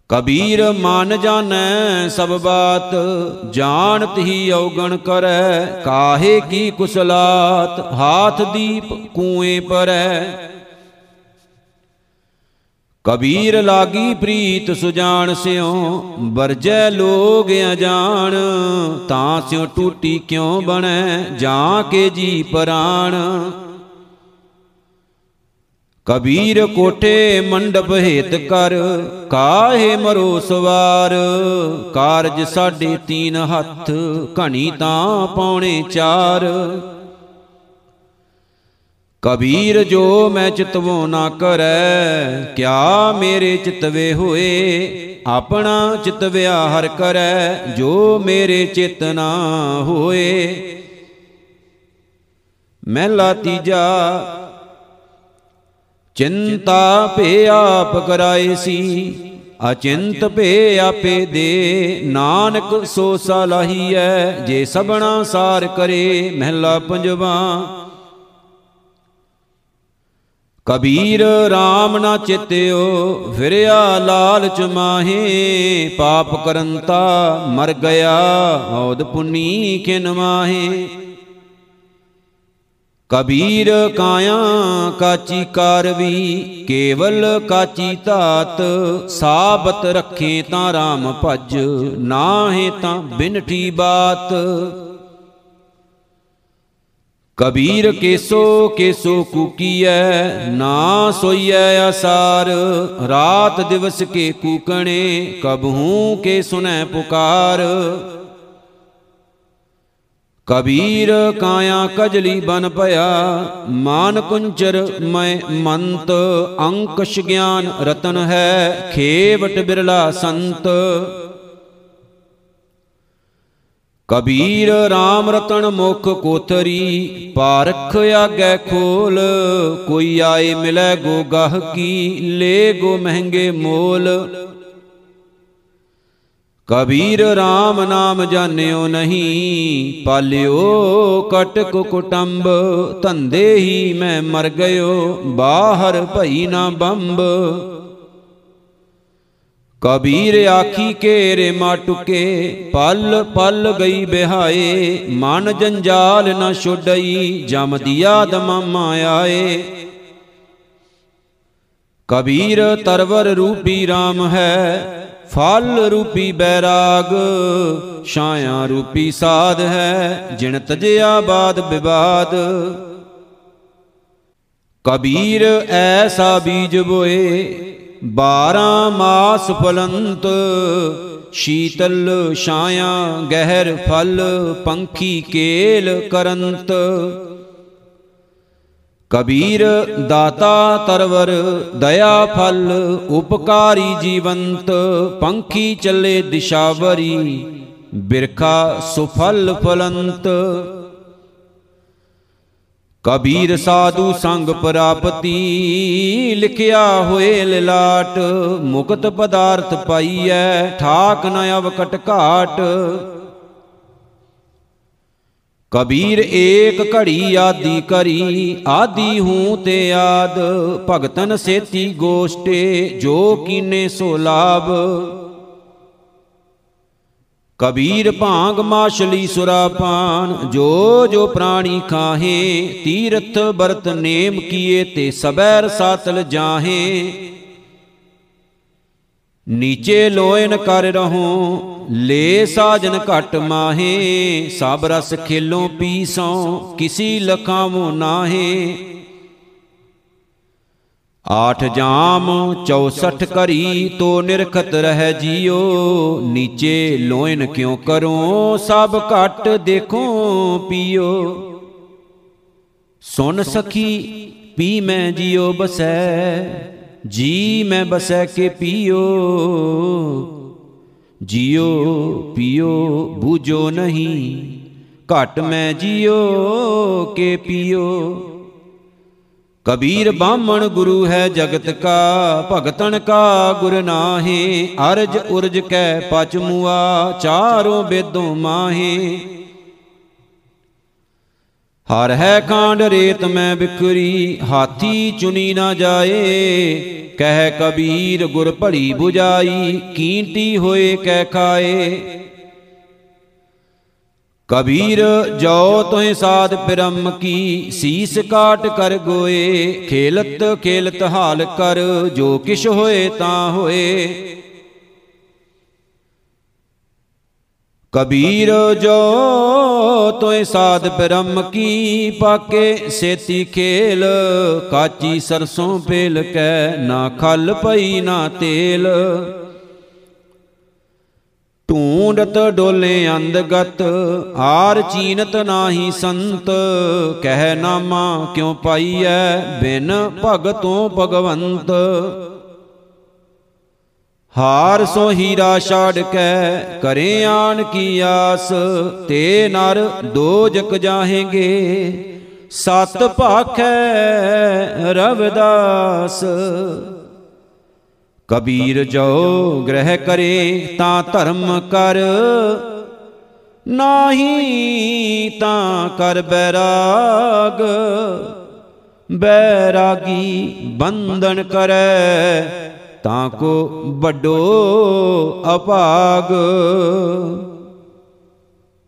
ਕਬੀਰ ਮਨ ਜਾਣੈ ਸਭ ਬਾਤ ਜਾਣਤ ਹੀ ਔਗਣ ਕਰੈ ਕਾਹੇ ਕੀ ਕੁਸਲਾਤ ਹਾਥ ਦੀਪ ਕੂਏ ਪਰੈ। ਕਬੀਰ ਲਾਗੀ ਪ੍ਰੀਤ ਸੁਜਾਨ ਸਿਉ ਵਰਜੈ ਲੋਗ ਅਜਾਣ ਤਾਂ ਸਿਉ ਟੂਟੀ ਕਿਉ ਬਣੈ ਜਾਂ ਕੇ ਜੀ ਪ੍ਰਾਣ। ਕਬੀਰ ਕੋਠੇ ਮੰਡਪ ਹੇਤ ਕਰ ਕਾਹੇ ਮਰੋ ਸਵਾਰ ਕਾਰਜ ਸਾਢੇ ਤੀਨ ਹੱਥ ਘਣੀ ਤਾਂ ਪੌਣੇ ਚਾਰ। ਕਬੀਰ ਜੋ ਮੈਂ ਚਿਤਵੋ ਨਾ ਕਰੈ ਕਿਆ ਮੇਰੇ ਚਿਤਵੇ ਹੋਏ ਆਪਣਾ ਚਿਤਵਿਆ ਹਰ ਕਰੈ ਜੋ ਮੇਰੇ ਚਿਤ ਨਾ ਹੋਏ। ਮਹਿਲਾ ਤੀਜਾ। ਚਿੰਤਾ ਭੇ ਆਪ ਕਰਾਏ ਸੀ ਅਚਿੰਤ ਭੇ ਆਪੇ ਦੇ ਨਾਨਕ ਸੋ ਸਲਾਹੀਐ ਜੇ ਸਭਨਾ ਸਾਰ ਕਰੇ। ਮਹਿਲਾ ਪੰਜਵਾ। ਕਬੀਰ ਰਾਮ ਨਾ ਚਿਤਿਓ ਫਿਰਿਆ ਲਾਲਚ ਮਾਹੇ ਪਾਪ ਕਰੰਤਾ ਮਰ ਗਿਆ ਔਦ ਪੁਨੀ ਕਿਨ ਮਾਹੇ। ਕਬੀਰ ਕਾਇਆ ਕਾਚੀ ਕਾਰਵੀ ਕੇਵਲ ਕਾਚੀ ਧਾਤ ਸਾਬਤ ਰੱਖੇ ਤਾਂ ਰਾਮ ਭਜ ਨਾਹੇ ਤਾਂ ਬਿਨਠੀ ਬਾਤ। ਕਬੀਰ ਕੇਸੋ ਕੇਸੋ ਕੂਕੀਐ ਨਾ ਸੋਈਐ ਆਸਾਰ। ਰਾਤ ਦਿਵਸ ਕੇ ਕੂਕਣੇ ਕਬਹੂ ਕੇ ਸੁਨੈ ਪੁਕਾਰ। ਕਬੀਰ ਕਾਇਆ ਕਜਲੀ ਬਨ ਭਇਆ ਮਾਨ ਕੁੰਚਰ ਮੈਂ ਮੰਤ। ਅੰਕਸ਼ ਗਿਆਨ ਰਤਨ ਹੈ ਖੇਵਟ ਬਿਰਲਾ ਸੰਤ। ਕਬੀਰ ਰਾਮ ਰਤਨ ਮੁਖ ਕੋਥਰੀ ਪਾਰਖ ਆਗੈ ਖੋਲ। ਕੋਈ ਆਏ ਮਿਲੈ ਗੋ ਗਾਹਕੀ ਲੇ ਗੋ ਮਹਿੰਗੇ ਮੋਲ। ਕਬੀਰ ਰਾਮ ਨਾਮ ਜਾਣਿਓ ਨਹੀਂ ਪਾਲਿਓ ਕਟਕ ਕੁਟੰਬ। ਧੰਦੇ ਹੀ ਮੈਂ ਮਰ ਗਇਓ ਬਾਹਰ ਭਈ ਨਾ ਬੰਬ। ਕਬੀਰ ਆਖੀ ਕੇ ਰੇ ਮਾ ਟੁਕੇ ਪਲ ਪਲ ਗਈ ਬਿਹਾਏ। ਮਨ ਜੰਜਾਲ ਨਾ ਛੁਡਈ ਜਮ ਦੀਆ ਦਮਾਮਾ ਆਏ। ਕਬੀਰ ਤਰਵਰ ਰੂਪੀ ਰਾਮ ਹੈ ਫਲ ਰੂਪੀ ਬੈਰਾਗ। ਛਾਇਆ ਰੂਪੀ ਸਾਧ ਹੈ ਜਿਣ ਤਜਿਆ ਬਾਦ ਵਿਵਾਦ। ਕਬੀਰ ਐਸਾ ਬੀਜ ਬੋਏ 12 ਮਾਸ ਫਲੰਤ। ਸ਼ੀਤਲ ਛਾਇਆ ਗਹਿਰ ਫਲ ਪੰਖੀ ਕੇਲ ਕਰੰਤ। ਕਬੀਰ ਦਾਤਾ ਤਰਵਰ ਦਇਆ ਫਲ ਉਪਕਾਰੀ ਜੀਵੰਤ। ਪੰਖੀ ਚੱਲੇ ਦਿਸ਼ਾਵਰੀ ਬਿਰਖਾ ਸੁਫਲ ਫਲੰਤ। ਕਬੀਰ ਸਾਧੂ ਸੰਗ ਪ੍ਰਾਪਤੀ ਲਿਖਿਆ ਹੋਏ ਲਿਲਾਟ। ਮੁਕਤ ਪਦਾਰਥ ਪਾਈਐ ਠਾਕ ਨ ਅਵਕਟ ਘਾਟ। ਕਬੀਰ ਏਕ ਘੜੀ ਆਦਿ ਕਰੀ ਆਦਿ ਹੂੰ ਤੇ ਆਦ। ਭਗਤਨ ਸੇਤੀ ਗੋਸ਼ਟੇ ਜੋ ਕੀਨੇ ਸੋ ਲਾਭ। ਕਬੀਰ ਭਾਂਗ ਮਾਛਲੀ ਸੁਰਾਪਾਨ ਜੋ ਜੋ ਪ੍ਰਾਣੀ ਖਾਹੇ। ਤੀਰਥ ਬਰਤ ਨੇਮ ਕੀਏ ਤੇ ਸਬੈ ਰਸਾਤਲ ਜਾਹੇ। ਨੀਚੇ ਲੋਇਨ ਕਰ ਰਹੋ ले साजन घट माहे। सब रस खेलों पी सौ किसी लखावो नाहे। 8 जाम 64 करी तो निरखत रह जियो। नीचे लोइन क्यों करो सब घट देखो पियो। सुन सखी पी मैं जियो बसै जी मैं बसै के पियो। जियो पियो बूझो नहीं घट मैं जियो के पियो। कबीर बामण गुरु है जगत का भगतन का गुर नाहे। अर्ज उर्ज कै पचमुआ चारों बेदों माहे। हर है कांड रेत मैं बिखरी हाथी चुनी ना जाए। कह कबीर गुर भली बुझाई कींती होए कह खाए। कबीर जो तुह साध पिरम की सीस काट कर गोए। खेलत खेलत हाल कर जो किश होए तां होए। कबीर जो तोय साध ब्रह्म की पाके सेती खेल। काची सरसों पेल कै ना खल पई ना तेल। ढूंढत डोले अंधगत आर चीनत नाही संत। कह नामा क्यों पाई है बिन भगतों भगवंत। हार सो हीरा छाड़ कै करे आन की आस। ते नर दो जग जाहेंगे सत भाखै रविदास। कबीर जो ग्रह करे तां धर्म कर नाही तां कर बैराग। बैरागी बंधन करे ताको बड़ो अपाग।